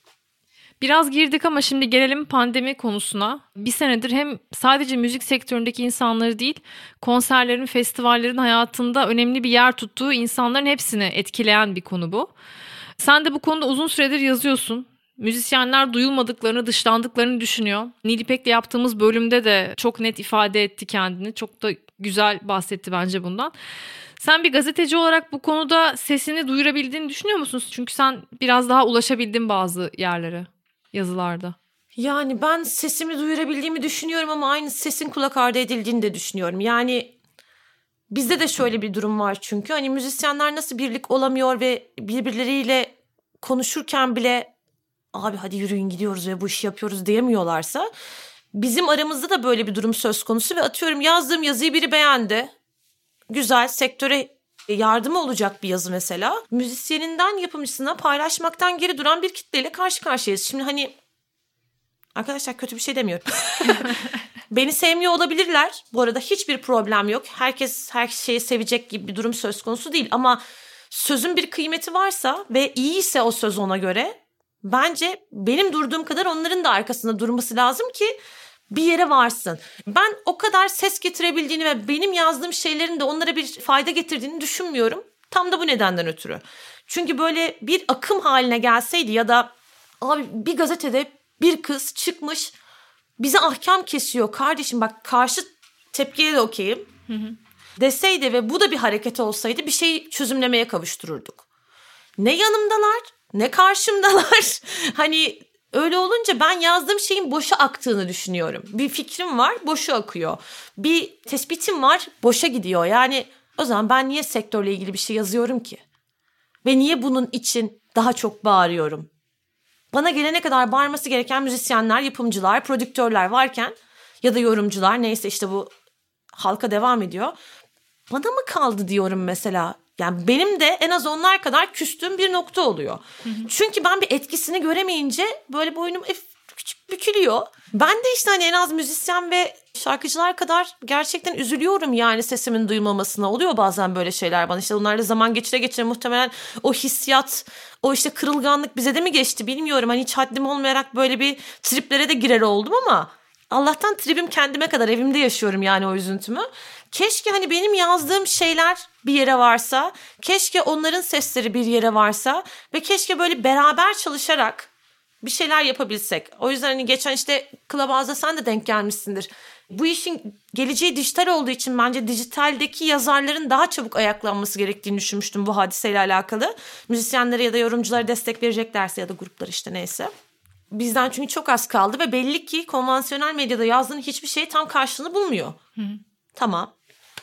Biraz girdik ama şimdi gelelim pandemi konusuna. Bir senedir hem sadece müzik sektöründeki insanları değil, konserlerin, festivallerin hayatında önemli bir yer tuttuğu insanların hepsini etkileyen bir konu bu. Sen de bu konuda uzun süredir yazıyorsun. Müzisyenler duyulmadıklarını, dışlandıklarını düşünüyor. Nil İpek'le yaptığımız bölümde de çok net ifade etti kendini. Çok da güzel bahsetti bence bundan. Sen bir gazeteci olarak bu konuda sesini duyurabildiğini düşünüyor musun? Çünkü sen biraz daha ulaşabildin bazı yerlere yazılarda. Yani ben sesimi duyurabildiğimi düşünüyorum ama aynı sesin kulak ardı edildiğini de düşünüyorum. Yani bizde de şöyle bir durum var çünkü. Hani müzisyenler nasıl birlik olamıyor ve birbirleriyle konuşurken bile abi hadi yürüyün gidiyoruz ve bu işi yapıyoruz diyemiyorlarsa bizim aramızda da böyle bir durum söz konusu ve atıyorum yazdığım yazıyı biri beğendi. Güzel, sektöre yardımı olacak bir yazı mesela. Müzisyeninden yapımcısına paylaşmaktan geri duran bir kitleyle karşı karşıyayız. Şimdi hani arkadaşlar kötü bir şey demiyorum. Beni sevmiyor olabilirler. Bu arada hiçbir problem yok. Herkes her şeyi sevecek gibi bir durum söz konusu değil ama sözün bir kıymeti varsa ve iyiyse o söz ona göre bence benim durduğum kadar onların da arkasında durması lazım ki bir yere varsın. Ben o kadar ses getirebildiğini ve benim yazdığım şeylerin de onlara bir fayda getirdiğini düşünmüyorum. Tam da bu nedenden ötürü. Çünkü böyle bir akım haline gelseydi ya da abi bir gazetede bir kız çıkmış bize ahkam kesiyor kardeşim bak karşı tepkiye de okeyim deseydi ve bu da bir hareket olsaydı bir şeyi çözümlemeye kavuştururduk. Ne yanımdalar ne karşımdalar. Hani öyle olunca ben yazdığım şeyin boşa aktığını düşünüyorum. Bir fikrim var, boşa akıyor. Bir tespitim var, boşa gidiyor. Yani o zaman ben niye sektörle ilgili bir şey yazıyorum ki? Ve niye bunun için daha çok bağırıyorum? Bana gelene kadar bağırması gereken müzisyenler, yapımcılar, prodüktörler varken ya da yorumcular neyse işte bu halka devam ediyor. Bana mı kaldı diyorum mesela. Yani benim de en az onlar kadar küstüğüm bir nokta oluyor. Hı hı. Çünkü ben bir etkisini göremeyince böyle boynum küçük bükülüyor. Ben de işte hani en az müzisyen ve şarkıcılar kadar gerçekten üzülüyorum yani sesimin duyulmamasına. Oluyor bazen böyle şeyler bana. İşte onlarla zaman geçire geçire muhtemelen o hissiyat, o işte kırılganlık bize de mi geçti bilmiyorum. Hani hiç haddim olmayarak böyle bir triplere de girer oldum ama Allah'tan tribim kendime kadar, evimde yaşıyorum yani o üzüntümü. Keşke hani benim yazdığım şeyler bir yere varsa, keşke onların sesleri bir yere varsa ve keşke böyle beraber çalışarak bir şeyler yapabilsek. O yüzden hani geçen işte Clubhouse'da sen de denk gelmişsindir. Bu işin geleceği dijital olduğu için bence dijitaldeki yazarların daha çabuk ayaklanması gerektiğini düşünmüştüm bu hadiseyle alakalı. Müzisyenlere ya da yorumculara destek vereceklerse ya da gruplar işte neyse. Bizden çünkü çok az kaldı ve belli ki konvansiyonel medyada yazdığın hiçbir şey tam karşılığını bulmuyor. Hı. Tamam.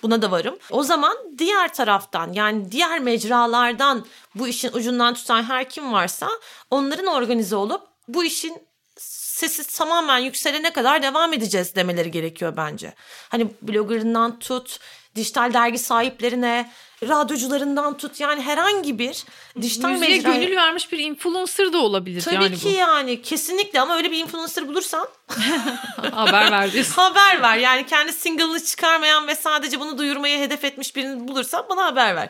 Buna da varım. O zaman diğer taraftan, yani diğer mecralardan bu işin ucundan tutan her kim varsa onların organize olup bu işin sesi tamamen yükselene kadar devam edeceğiz demeleri gerekiyor bence. Hani bloggerından tut, dijital dergi sahiplerine, radyocularından tut, yani herhangi bir dijital mecra. Müziğe mecraya... gönül vermiş bir influencer da olabilir. Tabii yani ki bu. Yani kesinlikle, ama öyle bir influencer bulursan haber ver diyorsun. Haber ver, yani kendi single'ını çıkarmayan ve sadece bunu duyurmayı hedef etmiş birini bulursan bana haber ver.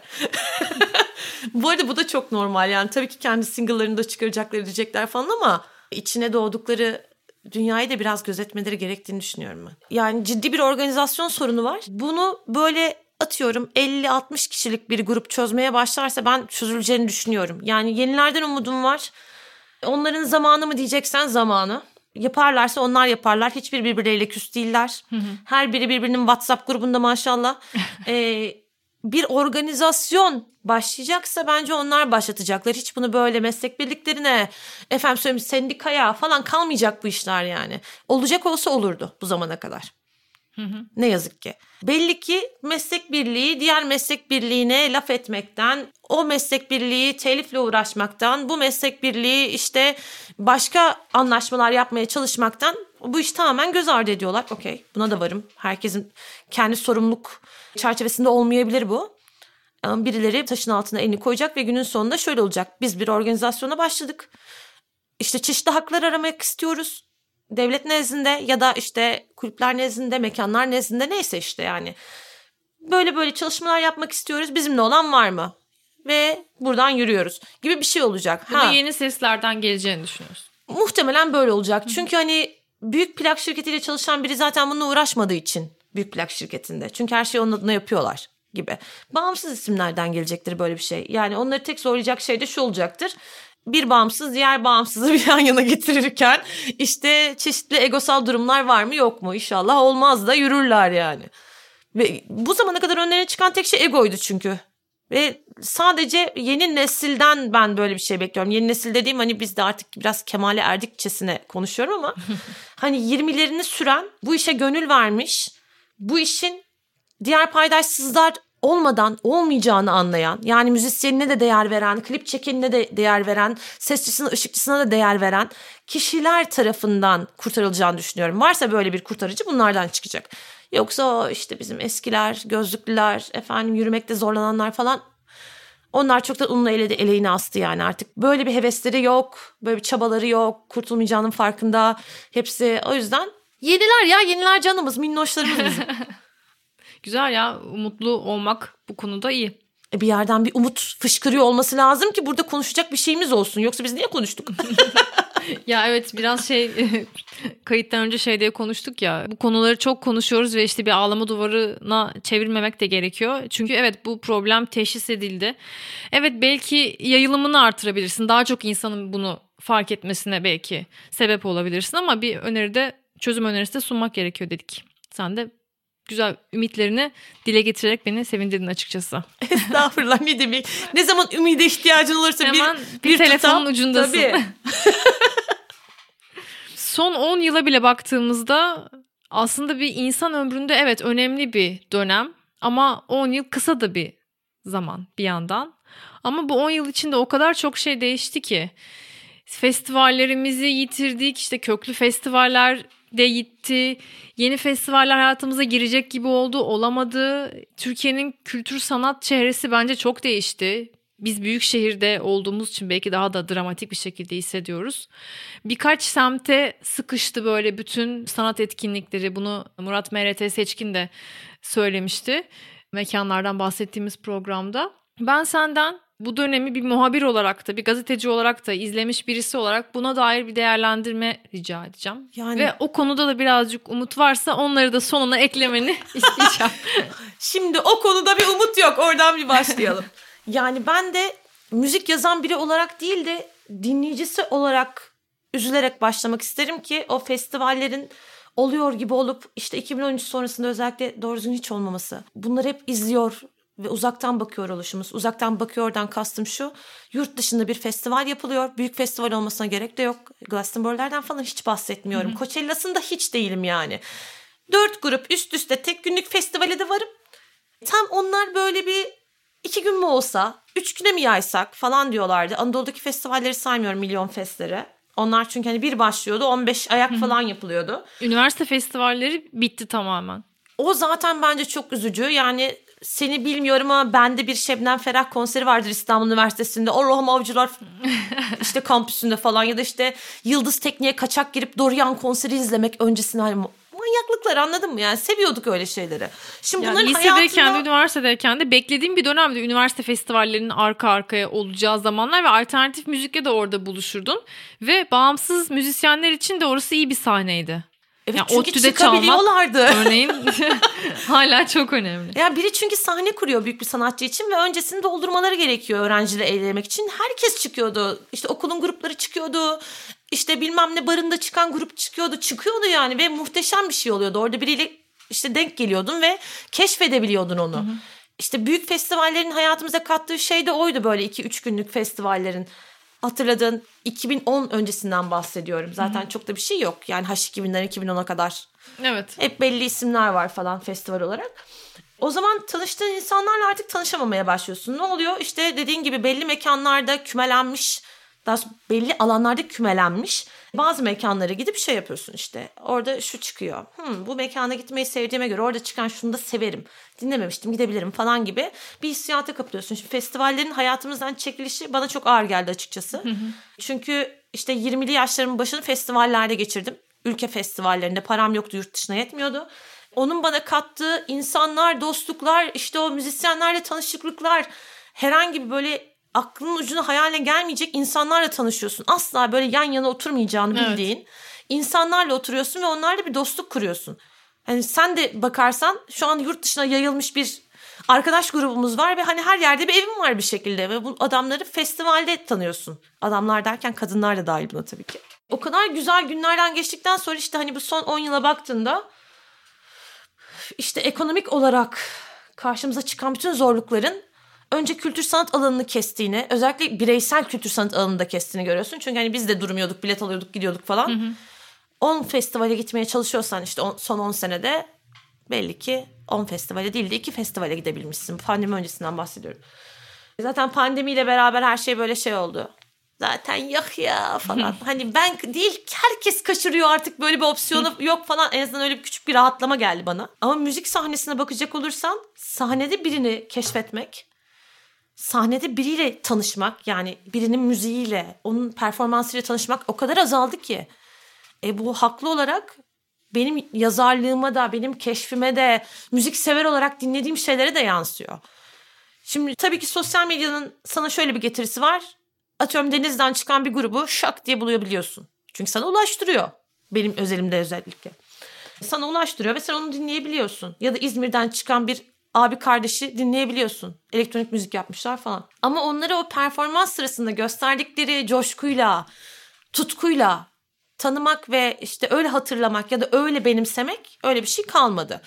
Bu arada bu da çok normal, yani tabii ki kendi single'larını da çıkaracaklar, edecekler falan, ama içine doğdukları dünyayı da biraz gözetmeleri gerektiğini düşünüyorum ben. Yani ciddi bir organizasyon sorunu var. Bunu böyle atıyorum elli altmış kişilik bir grup çözmeye başlarsa ben çözüleceğini düşünüyorum. Yani yenilerden umudum var. Onların zamanı mı diyeceksen zamanı. Yaparlarsa onlar yaparlar. Hiçbir birbirleriyle küs değiller. Hı hı. Her biri birbirinin WhatsApp grubunda maşallah. ee, bir organizasyon başlayacaksa bence onlar başlatacaklar. Hiç bunu böyle meslek birliklerine, efendim söyleyeyim sendikaya falan kalmayacak bu işler yani. Olacak olsa olurdu bu zamana kadar. Hı hı. Ne yazık ki. Belli ki meslek birliği diğer meslek birliğine laf etmekten, o meslek birliği telifle uğraşmaktan, bu meslek birliği işte başka anlaşmalar yapmaya çalışmaktan bu işi tamamen göz ardı ediyorlar. Okey, buna da varım. Herkesin kendi sorumluluk çerçevesinde olmayabilir bu. Yani birileri taşın altına elini koyacak ve günün sonunda şöyle olacak. Biz bir organizasyona başladık. İşte çeşitli haklar aramak istiyoruz. Devlet nezdinde ya da işte kulüpler nezdinde, mekanlar nezdinde, neyse işte yani. Böyle böyle çalışmalar yapmak istiyoruz. Bizimle olan var mı? Ve buradan yürüyoruz gibi bir şey olacak. Bunu yeni seslerden geleceğini düşünüyoruz. Muhtemelen böyle olacak. Hı. Çünkü hani büyük plak şirketiyle çalışan biri zaten bununla uğraşmadığı için büyük plak şirketinde. Çünkü her şeyi onun adına yapıyorlar gibi. Bağımsız isimlerden gelecektir böyle bir şey. Yani onları tek zorlayacak şey de şu olacaktır. Bir bağımsız diğer bağımsızı bir yan yana getirirken işte çeşitli egosal durumlar var mı yok mu? İnşallah olmaz da yürürler yani. Ve bu zamana kadar önlerine çıkan tek şey egoydu çünkü. Ve sadece yeni nesilden ben böyle bir şey bekliyorum. Yeni nesil dediğim hani biz de artık biraz kemale erdikçesine konuşuyorum ama hani yirmilerini süren, bu işe gönül vermiş, bu işin diğer paydaşsızlar olmadan olmayacağını anlayan, yani müzisyenine de değer veren, klip çekenine de değer veren, sesçisine, ışıkçısına da değer veren kişiler tarafından kurtarılacağını düşünüyorum. Varsa böyle bir kurtarıcı bunlardan çıkacak. Yoksa işte bizim eskiler, gözlüklüler, efendim yürümekte zorlananlar falan, onlar çok da unla ele, eleğini astı yani artık. Böyle bir hevesleri yok, böyle bir çabaları yok, kurtulmayacağının farkında hepsi. O yüzden yeniler ya, yeniler canımız, minnoşlarımız bizim. Güzel ya, umutlu olmak bu konuda iyi. Bir yerden bir umut fışkırıyor olması lazım ki burada konuşacak bir şeyimiz olsun. Yoksa biz niye konuştuk? Ya evet, biraz şey kayıttan önce şey diye konuştuk ya, bu konuları çok konuşuyoruz ve işte bir ağlama duvarına çevirmemek de gerekiyor. Çünkü evet, bu problem teşhis edildi. Evet, belki yayılımını artırabilirsin. Daha çok insanın bunu fark etmesine belki sebep olabilirsin ama bir öneride, çözüm önerisi de sunmak gerekiyor dedik. Sen de güzel ümitlerini dile getirerek beni sevindirdin açıkçası. Estağfurullah, ne demek. Ne zaman ümide ihtiyacın olursa hemen bir, bir telefonun tutam, ucundasın. Tabii. Son on yıla bile baktığımızda aslında bir insan ömründe evet önemli bir dönem ama on yıl kısa da bir zaman bir yandan. Ama bu on yıl içinde o kadar çok şey değişti ki, festivallerimizi yitirdik, işte köklü festivaller de gitti. Yeni festivaller hayatımıza girecek gibi oldu, olamadı. Türkiye'nin kültür sanat çehresi bence çok değişti. Biz büyük şehirde olduğumuz için belki daha da dramatik bir şekilde hissediyoruz. Birkaç semte sıkıştı böyle bütün sanat etkinlikleri. Bunu Murat Mert Seçkin de söylemişti mekanlardan bahsettiğimiz programda. Ben senden bu dönemi bir muhabir olarak da, bir gazeteci olarak da, izlemiş birisi olarak buna dair bir değerlendirme rica edeceğim. Yani... Ve o konuda da birazcık umut varsa onları da sonuna eklemeni isteyeceğim. Şimdi o konuda bir umut yok. Oradan bir başlayalım. Yani ben de müzik yazan biri olarak değil de dinleyicisi olarak üzülerek başlamak isterim ki o festivallerin oluyor gibi olup işte iki bin on üç sonrasında özellikle doğru düzgün hiç olmaması. Bunları hep izliyor ve uzaktan bakıyor oluşumuz. Uzaktan bakıyordan kastım şu: yurt dışında bir festival yapılıyor. Büyük festival olmasına gerek de yok. Glastonbury'lerden falan hiç bahsetmiyorum. Coachella'sında hiç değilim yani. Dört grup üst üste tek günlük festivale de varım. Tam onlar böyle bir iki gün mü olsa, üç güne mi yaysak falan diyorlardı. Anadolu'daki festivalleri saymıyorum, milyon festleri. Onlar çünkü hani bir başlıyordu, on beş ayak Hı-hı. falan yapılıyordu. Üniversite festivalleri bitti tamamen. O zaten bence çok üzücü. Yani seni bilmiyorum ama bende bir Şebnem Ferah konseri vardır İstanbul Üniversitesi'nde. Allah'ım avcılar işte kampüsünde falan, ya da işte Yıldız Tekniğe kaçak girip Dorian konseri izlemek öncesine, hani manyaklıklar, anladın mı? Yani seviyorduk öyle şeyleri. Şimdi yani bunların lisedeyken hayatında... de üniversitedeyken de beklediğim bir dönemde üniversite festivallerinin arka arkaya olacağı zamanlar ve alternatif müzikle de orada buluşurdun. Ve bağımsız müzisyenler için de orası iyi bir sahneydi. Evet, yani çünkü çıkabiliyorlardı. Örneğin hala çok önemli. Yani biri çünkü sahne kuruyor büyük bir sanatçı için ve öncesini doldurmaları gerekiyor öğrenciyle eğlenmek için. Herkes çıkıyordu. İşte okulun grupları çıkıyordu. İşte bilmem ne barında çıkan grup çıkıyordu. Çıkıyordu yani ve muhteşem bir şey oluyordu. Orada biriyle işte denk geliyordun ve keşfedebiliyordun onu. Hı hı. İşte büyük festivallerin hayatımıza kattığı şey de oydu, böyle iki üç günlük festivallerin. Hatırladığın iki bin on öncesinden bahsediyorum. Zaten Hı-hı. çok da bir şey yok. Yani H iki bin'den iki bin ona kadar. Evet. Hep belli isimler var falan festival olarak. O zaman tanıştığın insanlarla artık tanışamamaya başlıyorsun. Ne oluyor? İşte dediğin gibi belli mekanlarda kümelenmiş, daha belli alanlarda kümelenmiş bazı mekanlara gidip şey yapıyorsun işte. Orada şu çıkıyor. Hmm, bu mekana gitmeyi sevdiğime göre orada çıkan şunu da severim. Dinlememiştim, gidebilirim falan gibi bir hissiyata kapılıyorsun. Şimdi festivallerin hayatımızdan çekilişi bana çok ağır geldi açıkçası. Hı hı. Çünkü işte yirmili yaşlarımın başını festivallerde geçirdim. Ülke festivallerinde param yoktu, yurt dışına yetmiyordu. Onun bana kattığı insanlar, dostluklar, işte o müzisyenlerle tanışıklıklar, herhangi bir böyle aklının ucuna hayale gelmeyecek insanlarla tanışıyorsun. Asla böyle yan yana oturmayacağını bildiğin evet. insanlarla oturuyorsun ve onlarla bir dostluk kuruyorsun. Hani sen de bakarsan şu an yurt dışına yayılmış bir arkadaş grubumuz var ve hani her yerde bir evim var bir şekilde. Ve bu adamları festivalde tanıyorsun. Adamlar derken kadınlar da dahil buna tabii ki. O kadar güzel günlerden geçtikten sonra işte hani bu son on yıla baktığında işte ekonomik olarak karşımıza çıkan bütün zorlukların önce kültür sanat alanını kestiğini, özellikle bireysel kültür sanat alanında kestiğini görüyorsun. Çünkü hani biz de durmuyorduk, bilet alıyorduk, gidiyorduk falan. on festivale gitmeye çalışıyorsan işte on, son on senede belli ki on festivale değil de iki festivale gidebilmişsin. Pandemi öncesinden bahsediyorum. Zaten pandemiyle beraber her şey böyle şey oldu. Zaten yok ya falan. Hani ben değil, herkes kaçırıyor artık, böyle bir opsiyonu yok falan. En azından öyle bir küçük bir rahatlama geldi bana. Ama müzik sahnesine bakacak olursan sahnede birini keşfetmek, sahnede biriyle tanışmak, yani birinin müziğiyle, onun performansıyla tanışmak o kadar azaldı ki. E bu haklı olarak benim yazarlığıma da, benim keşfime de, müziksever olarak dinlediğim şeylere de yansıyor. Şimdi tabii ki sosyal medyanın sana şöyle bir getirisi var. Atıyorum denizden çıkan bir grubu şak diye bulabiliyorsun. Çünkü sana ulaştırıyor. Benim özelimde özellikle. Sana ulaştırıyor ve sen onu dinleyebiliyorsun. Ya da İzmir'den çıkan bir abi kardeşi dinleyebiliyorsun. Elektronik müzik yapmışlar falan. Ama onları o performans sırasında gösterdikleri coşkuyla, tutkuyla tanımak ve işte öyle hatırlamak ya da öyle benimsemek, öyle bir şey kalmadı.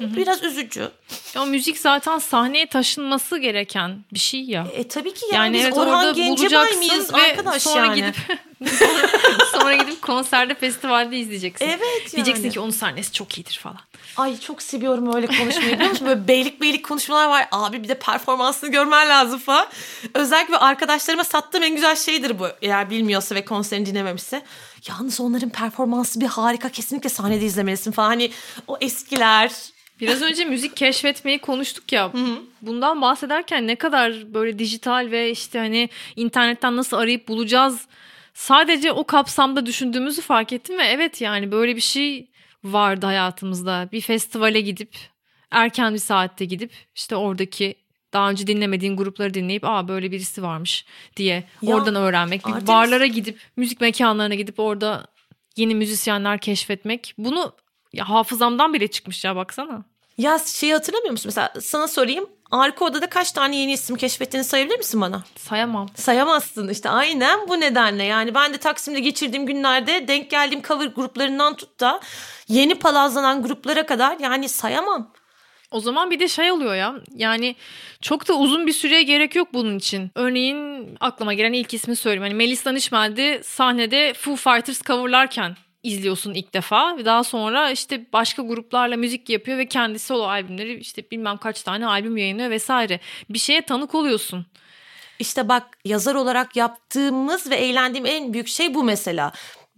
Biraz üzücü. Ya müzik zaten sahneye taşınması gereken bir şey ya. E tabii ki yani, yani biz evet, Orhan Gencebay mıyız arkadaş sonra yani? Gidip, sonra gidip konserde, festivalde izleyeceksin. Evet yani. Diyeceksin ki onun sahnesi çok iyidir falan. Ay çok seviyorum öyle konuşmayı, biliyor musun? Böyle beylik beylik konuşmalar var. Abi bir de performansını görmen lazım falan. Özellikle arkadaşlarıma sattığım en güzel şeydir bu. Eğer bilmiyorsa ve konserini dinlememişse. Yalnız onların performansı bir harika. Kesinlikle sahnede izlemelisin falan. Hani o eskiler... Biraz önce müzik keşfetmeyi konuştuk ya. Hı hı. Bundan bahsederken ne kadar böyle dijital ve işte hani internetten nasıl arayıp bulacağız, sadece o kapsamda düşündüğümüzü fark ettim ve evet yani böyle bir şey vardı hayatımızda. Bir festivale gidip erken bir saatte gidip işte oradaki daha önce dinlemediğin grupları dinleyip aa böyle birisi varmış diye ya, oradan öğrenmek. Artık... Barlara gidip, müzik mekanlarına gidip orada yeni müzisyenler keşfetmek. Bunu ya hafızamdan bile çıkmış ya, baksana. Ya şeyi hatırlamıyor musun? Mesela sana sorayım. Arka odada kaç tane yeni isim keşfettiğini sayabilir misin bana? Sayamam. Sayamazsın işte, aynen bu nedenle. Yani ben de Taksim'de geçirdiğim günlerde denk geldiğim cover gruplarından tut da yeni palazlanan gruplara kadar yani sayamam. O zaman bir de şey oluyor ya, yani çok da uzun bir süreye gerek yok bunun için. Örneğin aklıma gelen ilk ismi söyleyeyim. Hani Melis Danışmel'di sahnede Foo Fighters coverlarken izliyorsun ilk defa ve daha sonra işte başka gruplarla müzik yapıyor ve kendi solo albümleri, işte bilmem kaç tane albüm yayınlıyor vesaire. Bir şeye tanık oluyorsun. İşte bak, yazar olarak yaptığımız ve eğlendiğim en büyük şey bu mesela.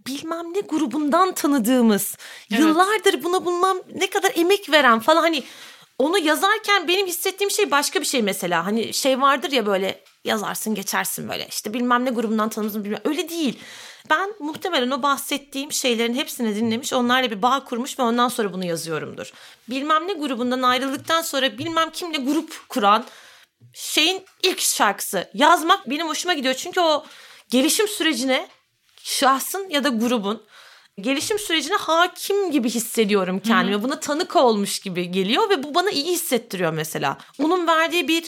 Bilmem ne grubundan tanıdığımız, evet, yıllardır buna bulmam ne kadar emek veren falan, hani onu yazarken benim hissettiğim şey başka bir şey mesela. Hani şey vardır ya, böyle yazarsın geçersin, böyle işte bilmem ne grubundan tanıdığımız, bilmem, öyle değil. Ben muhtemelen o bahsettiğim şeylerin hepsini dinlemiş, onlarla bir bağ kurmuş ve ondan sonra bunu yazıyorumdur. Bilmem ne grubundan ayrıldıktan sonra bilmem kimle grup kuran şeyin ilk şarkısı yazmak benim hoşuma gidiyor. Çünkü o gelişim sürecine, şahsın ya da grubun gelişim sürecine hakim gibi hissediyorum kendimi. Hı-hı. Buna tanık olmuş gibi geliyor ve bu bana iyi hissettiriyor mesela. Onun verdiği bir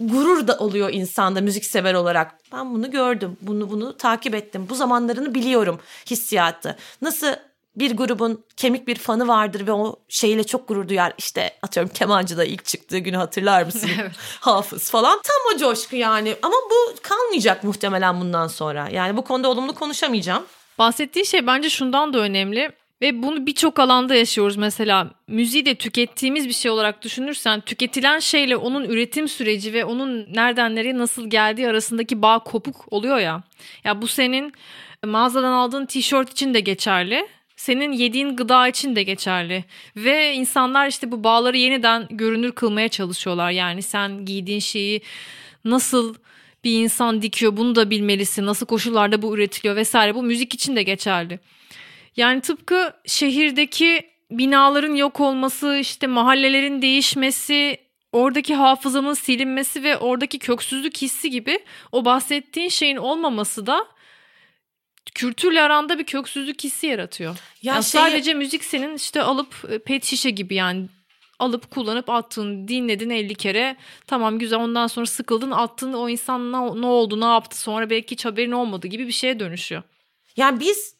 gurur da oluyor insanda, müziksever olarak. Ben bunu gördüm, bunu bunu takip ettim, bu zamanlarını biliyorum hissiyatı. Nasıl bir grubun kemik bir fanı vardır ve o şeyle çok gurur duyar. İşte atıyorum Kemancı'da ilk çıktığı günü hatırlar mısın? Evet. Hafız falan. Tam o coşku yani. Ama bu kalmayacak muhtemelen bundan sonra. Yani bu konuda olumlu konuşamayacağım. Bahsettiği şey bence şundan da önemli. Ve bunu birçok alanda yaşıyoruz mesela. Müziği de tükettiğimiz bir şey olarak düşünürsen, tüketilen şeyle onun üretim süreci ve onun nereden nereye nasıl geldiği arasındaki bağ kopuk oluyor ya. Ya bu senin mağazadan aldığın tişört için de geçerli. Senin yediğin gıda için de geçerli. Ve insanlar işte bu bağları yeniden görünür kılmaya çalışıyorlar. Yani sen giydiğin şeyi nasıl bir insan dikiyor, bunu da bilmelisin. Nasıl koşullarda bu üretiliyor vesaire. Bu müzik için de geçerli. Yani tıpkı şehirdeki binaların yok olması, işte mahallelerin değişmesi, oradaki hafızanın silinmesi ve oradaki köksüzlük hissi gibi o bahsettiğin şeyin olmaması da kültürle aranda bir köksüzlük hissi yaratıyor. Ya yani şey... Sadece müzik senin işte alıp pet şişe gibi, yani alıp kullanıp attın, dinledin elli kere, tamam güzel, ondan sonra sıkıldın attın, o insan ne oldu, ne yaptı, sonra belki hiç haberin olmadı gibi bir şeye dönüşüyor. Yani biz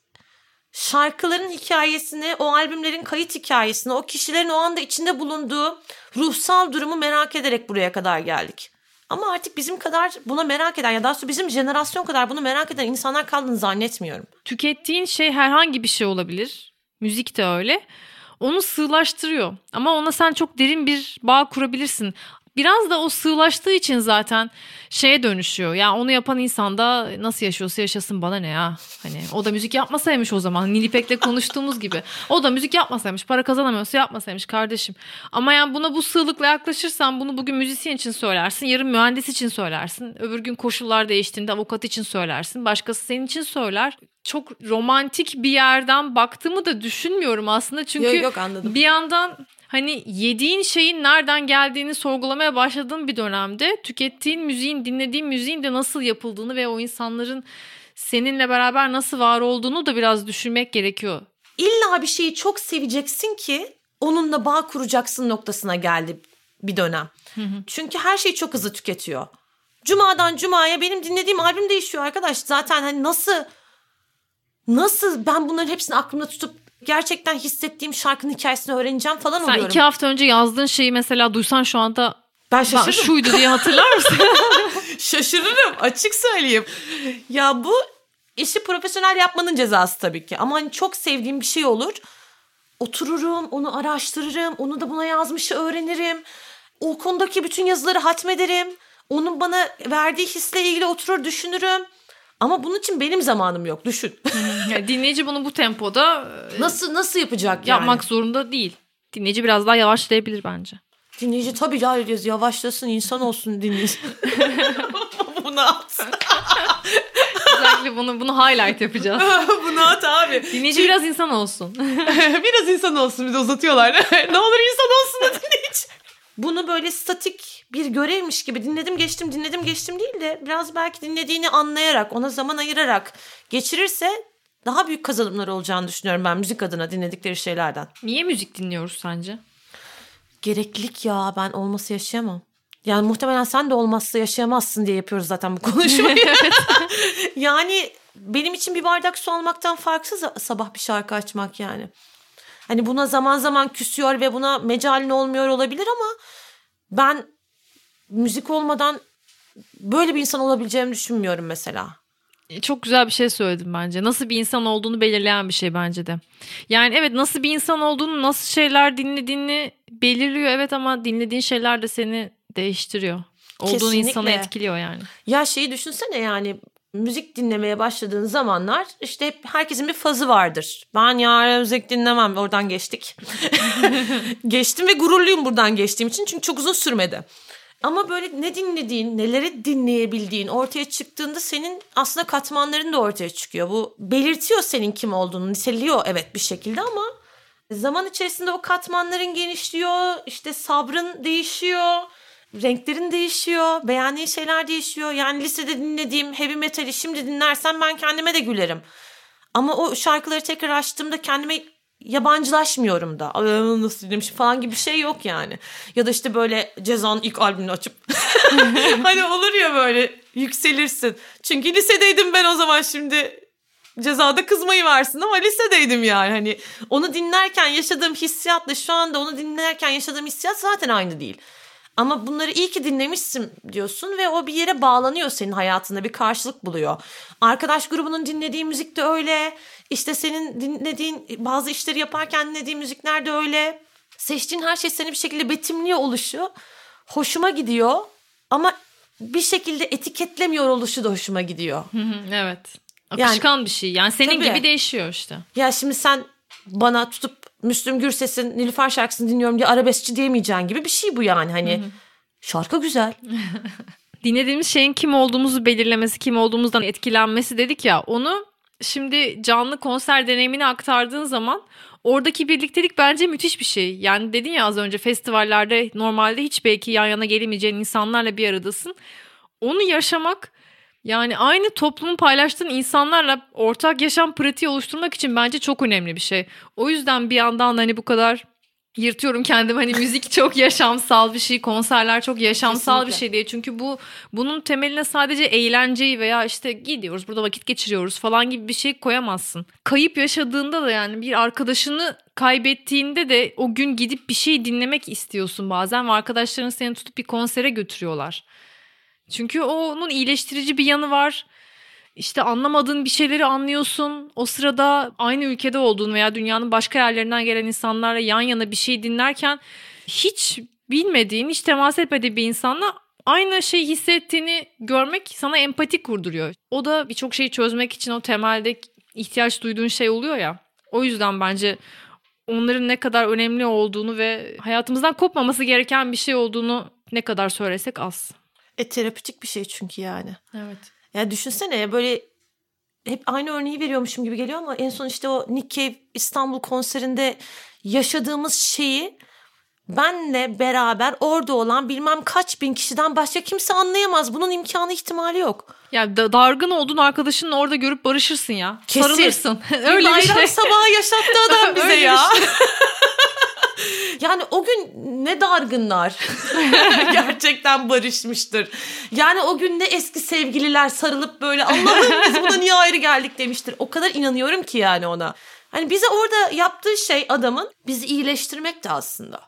şarkıların hikayesini, o albümlerin kayıt hikayesini, o kişilerin o anda içinde bulunduğu ruhsal durumu merak ederek buraya kadar geldik. Ama artık bizim kadar buna merak eden, ya daha sonra bizim jenerasyon kadar bunu merak eden insanlar kaldığını zannetmiyorum. Tükettiğin şey herhangi bir şey olabilir. Müzik de öyle. Onu sığlaştırıyor. Ama ona sen çok derin bir bağ kurabilirsin. Biraz da o sığlaştığı için zaten şeye dönüşüyor. Ya onu yapan insan da nasıl yaşıyorsa yaşasın, bana ne ya. Hani o da müzik yapmasaymış o zaman. Nilüfer'le konuştuğumuz gibi. O da müzik yapmasaymış. Para kazanamıyorsa yapmasaymış kardeşim. Ama yani buna bu sığlıkla yaklaşırsan, bunu bugün müzisyen için söylersin. Yarın mühendis için söylersin. Öbür gün koşullar değiştiğinde avukat için söylersin. Başkası senin için söyler. Çok romantik bir yerden baktığımı da düşünmüyorum aslında. Çünkü yok, yok, anladım. Bir yandan... Hani yediğin şeyin nereden geldiğini sorgulamaya başladığın bir dönemde tükettiğin müziğin, dinlediğin müziğin de nasıl yapıldığını ve o insanların seninle beraber nasıl var olduğunu da biraz düşünmek gerekiyor. İlla bir şeyi çok seveceksin ki onunla bağ kuracaksın noktasına geldi bir dönem. Hı hı. Çünkü her şeyi çok hızlı tüketiyor. Cuma'dan cumaya benim dinlediğim albüm değişiyor arkadaş. Zaten hani nasıl nasıl ben bunların hepsini aklımda tutup gerçekten hissettiğim şarkının hikayesini öğreneceğim falan oluyorum. Sen iki hafta önce yazdığın şeyi mesela duysan şu anda ben şaşırırım. Ben şuydu diye hatırlar mısın? Şaşırırım, açık söyleyeyim. Ya bu işi profesyonel yapmanın cezası tabii ki. Ama hani çok sevdiğim bir şey olur. Otururum, onu araştırırım. Onu da buna yazmışı öğrenirim. O konudaki bütün yazıları hatmederim. Onun bana verdiği hisle ilgili oturur düşünürüm. Ama bunun için benim zamanım yok, düşün. Yani dinleyici bunu bu tempoda nasıl nasıl yapacak yani? Yapmak zorunda değil. Dinleyici biraz daha yavaşlayabilir bence. Dinleyici tabii daha yavaşlasın, insan olsun dinleyici. Bunu at. Özellikle bunu bunu highlight yapacağız. Bunu at abi. Dinleyici Din... biraz insan olsun. Biraz insan olsun, bir de uzatıyorlar. Ne olur insan olsun da dinleyici. Bunu böyle statik bir görevmiş gibi dinledim geçtim dinledim geçtim değil de biraz belki dinlediğini anlayarak, ona zaman ayırarak geçirirse daha büyük kazanımlar olacağını düşünüyorum ben müzik adına dinledikleri şeylerden. Niye müzik dinliyoruz sence? Gereklilik ya, ben olması yaşayamam. Yani muhtemelen sen de olmazsa yaşayamazsın diye yapıyoruz zaten bu konuşmayı. Yani benim için bir bardak su almaktan farksız sabah bir şarkı açmak yani. Hani buna zaman zaman küsüyor ve buna mecalin olmuyor olabilir ama ben müzik olmadan böyle bir insan olabileceğimi düşünmüyorum mesela. çok güzel bir şey söyledim bence. Nasıl bir insan olduğunu belirleyen bir şey bence de. Yani evet, nasıl bir insan olduğunu, nasıl şeyler dinlediğini belirliyor. Evet, ama dinlediğin şeyler de seni değiştiriyor. Olduğun kesinlikle insanı etkiliyor yani. Ya şeyi düşünsene yani. Müzik dinlemeye başladığın zamanlar işte hep herkesin bir fazı vardır. Ben ya müzik dinlemem, oradan geçtik. Geçtim ve gururluyum buradan geçtiğim için, çünkü çok uzun sürmedi. Ama böyle ne dinlediğin, neleri dinleyebildiğin ortaya çıktığında senin aslında katmanların da ortaya çıkıyor. Bu belirtiyor senin kim olduğunu, niteliyor evet bir şekilde, ama zaman içerisinde o katmanların genişliyor, işte sabrın değişiyor. Renklerin değişiyor, beğendiğin şeyler değişiyor. Yani lisede dinlediğim heavy metali şimdi dinlersem ben kendime de gülerim. Ama o şarkıları tekrar açtığımda kendime yabancılaşmıyorum da. Nasıl dinlemişim falan gibi bir şey yok yani. Ya da işte böyle Cezan'ın ilk albümünü açıp hani olur ya böyle yükselirsin. Çünkü lisedeydim ben o zaman, şimdi Cezada kızmayı versin ama lisedeydim yani. Hani onu dinlerken yaşadığım hissiyatla şu anda onu dinlerken yaşadığım hissiyat zaten aynı değil. Ama bunları iyi ki dinlemişsin diyorsun ve o bir yere bağlanıyor, senin hayatında bir karşılık buluyor. Arkadaş grubunun dinlediği müzik de öyle. İşte senin dinlediğin, bazı işleri yaparken dinlediğin müzikler de öyle. Seçtiğin her şey seni bir şekilde betimliyor oluşu hoşuma gidiyor. Ama bir şekilde etiketlemiyor oluşu da hoşuma gidiyor. Evet. Akışkan yani, bir şey. Yani senin tabii gibi değişiyor işte. Ya şimdi sen bana tutup Müslüm Gürses'in Nilüfer şarkısını dinliyorum diye arabeskçi diyemeyeceğin gibi bir şey bu yani. Hani hı hı. Şarkı güzel. Dinlediğimiz şeyin kim olduğumuzu belirlemesi, kim olduğumuzdan etkilenmesi dedik ya. Onu şimdi canlı konser deneyimini aktardığın zaman oradaki birliktelik bence müthiş bir şey. Yani dedin ya az önce, festivallerde normalde hiç belki yan yana gelemeyeceğin insanlarla bir aradasın. Onu yaşamak, yani aynı toplumun paylaştığın insanlarla ortak yaşam pratiği oluşturmak için bence çok önemli bir şey. O yüzden bir yandan hani bu kadar yırtıyorum kendimi, hani müzik çok yaşamsal bir şey, konserler çok yaşamsal kesinlikle bir şey diye. Çünkü bu bunun temeline sadece eğlenceyi veya işte gidiyoruz burada vakit geçiriyoruz falan gibi bir şey koyamazsın. Kayıp yaşadığında da, yani bir arkadaşını kaybettiğinde de o gün gidip bir şey dinlemek istiyorsun bazen ve arkadaşların seni tutup bir konsere götürüyorlar. Çünkü onun iyileştirici bir yanı var. İşte anlamadığın bir şeyleri anlıyorsun. O sırada aynı ülkede olduğun veya dünyanın başka yerlerinden gelen insanlarla yan yana bir şey dinlerken hiç bilmediğin, hiç temas etmediğin bir insanla aynı şeyi hissettiğini görmek sana empati kurduruyor. O da birçok şeyi çözmek için o temelde ihtiyaç duyduğun şey oluyor ya. O yüzden bence onların ne kadar önemli olduğunu ve hayatımızdan kopmaması gereken bir şey olduğunu ne kadar söylesek az. E terapötik bir şey çünkü yani. Evet. Ya düşünsene, böyle hep aynı örneği veriyormuşum gibi geliyor ama en son işte o Nick Cave İstanbul konserinde yaşadığımız şeyi benle beraber orada olan bilmem kaç bin kişiden başka kimse anlayamaz. Bunun imkanı, ihtimali yok. Yani da, dargın olduğun arkadaşınla orada görüp barışırsın ya. Kesin. Sarılırsın. Öyle bir şey. Sabahı yaşattı adam bize ya. Yani o gün ne dargınlar gerçekten barışmıştır. Yani o gün ne eski sevgililer sarılıp böyle Allah'ım biz buna niye ayrı geldik demiştir. O kadar inanıyorum ki yani ona. Hani bize orada yaptığı şey, adamın bizi iyileştirmekti aslında.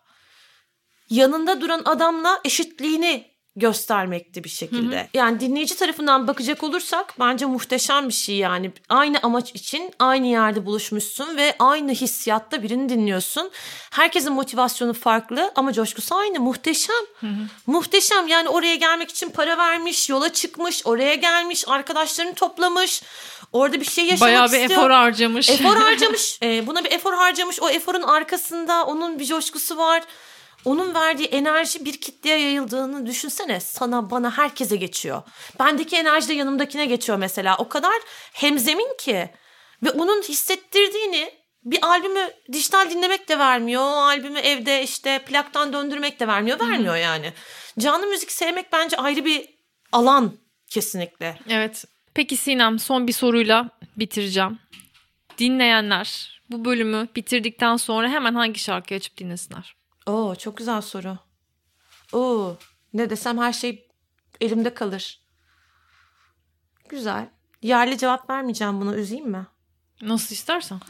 Yanında duran adamla eşitliğini göstermekti bir şekilde. Hı hı. Yani dinleyici tarafından bakacak olursak bence muhteşem bir şey yani. Aynı amaç için aynı yerde buluşmuşsun ve aynı hissiyatta birini dinliyorsun. Herkesin motivasyonu farklı ama coşkusu aynı. Muhteşem. Hı hı. Muhteşem yani, oraya gelmek için para vermiş, yola çıkmış, oraya gelmiş, arkadaşlarını toplamış. Orada bir şey yaşamak istiyor. Bayağı bir istiyor. efor harcamış. Efor harcamış. E, buna bir efor harcamış. O eforun arkasında onun bir coşkusu var. Onun verdiği enerji bir kitleye yayıldığını düşünsene. Sana, bana, herkese geçiyor. Bendeki enerji de yanımdakine geçiyor mesela. O kadar hemzemin ki. Ve onun hissettirdiğini bir albümü dijital dinlemek de vermiyor. O albümü evde işte plaktan döndürmek de vermiyor. Vermiyor Hı-hı. yani. Canlı müzik sevmek bence ayrı bir alan kesinlikle. Evet. Peki Sinem, son bir soruyla bitireceğim. Dinleyenler bu bölümü bitirdikten sonra hemen hangi şarkıyı açıp dinlesinler? Oo, çok güzel soru. Oo, ne desem her şey elimde kalır. Güzel. Yerli cevap vermeyeceğim buna, üzeyim mi? Nasıl istersen.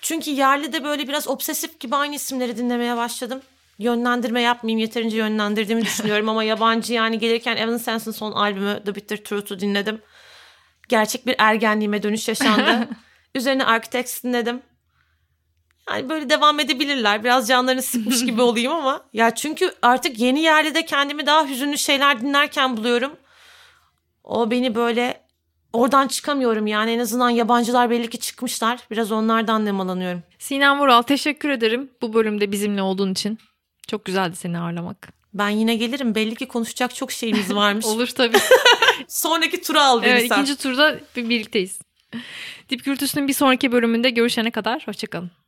Çünkü yerli de böyle biraz obsesif gibi aynı isimleri dinlemeye başladım. Yönlendirme yapmayayım, yeterince yönlendirdiğimi düşünüyorum ama yabancı yani gelirken Evanescence'ın son albümü The Bitter Truth'u dinledim. gerçek bir ergenliğime dönüş yaşandı. Üzerine Architects dinledim. Yani böyle devam edebilirler. Biraz canlarını sıkmış gibi olayım ama. Ya çünkü artık yeni yerli de kendimi daha hüzünlü şeyler dinlerken buluyorum. O beni böyle oradan çıkamıyorum. Yani en azından yabancılar belli ki çıkmışlar. Biraz onlardan nemalanıyorum. Sinan Vural, teşekkür ederim bu bölümde bizimle olduğun için. Çok güzeldi seni ağırlamak. Ben yine gelirim. Belli ki konuşacak çok şeyimiz varmış. Olur tabii. Sonraki tura al beni. Evet, sen. İkinci turda birlikteyiz. Dip Gürültüsü'nün bir sonraki bölümünde görüşene kadar hoşçakalın.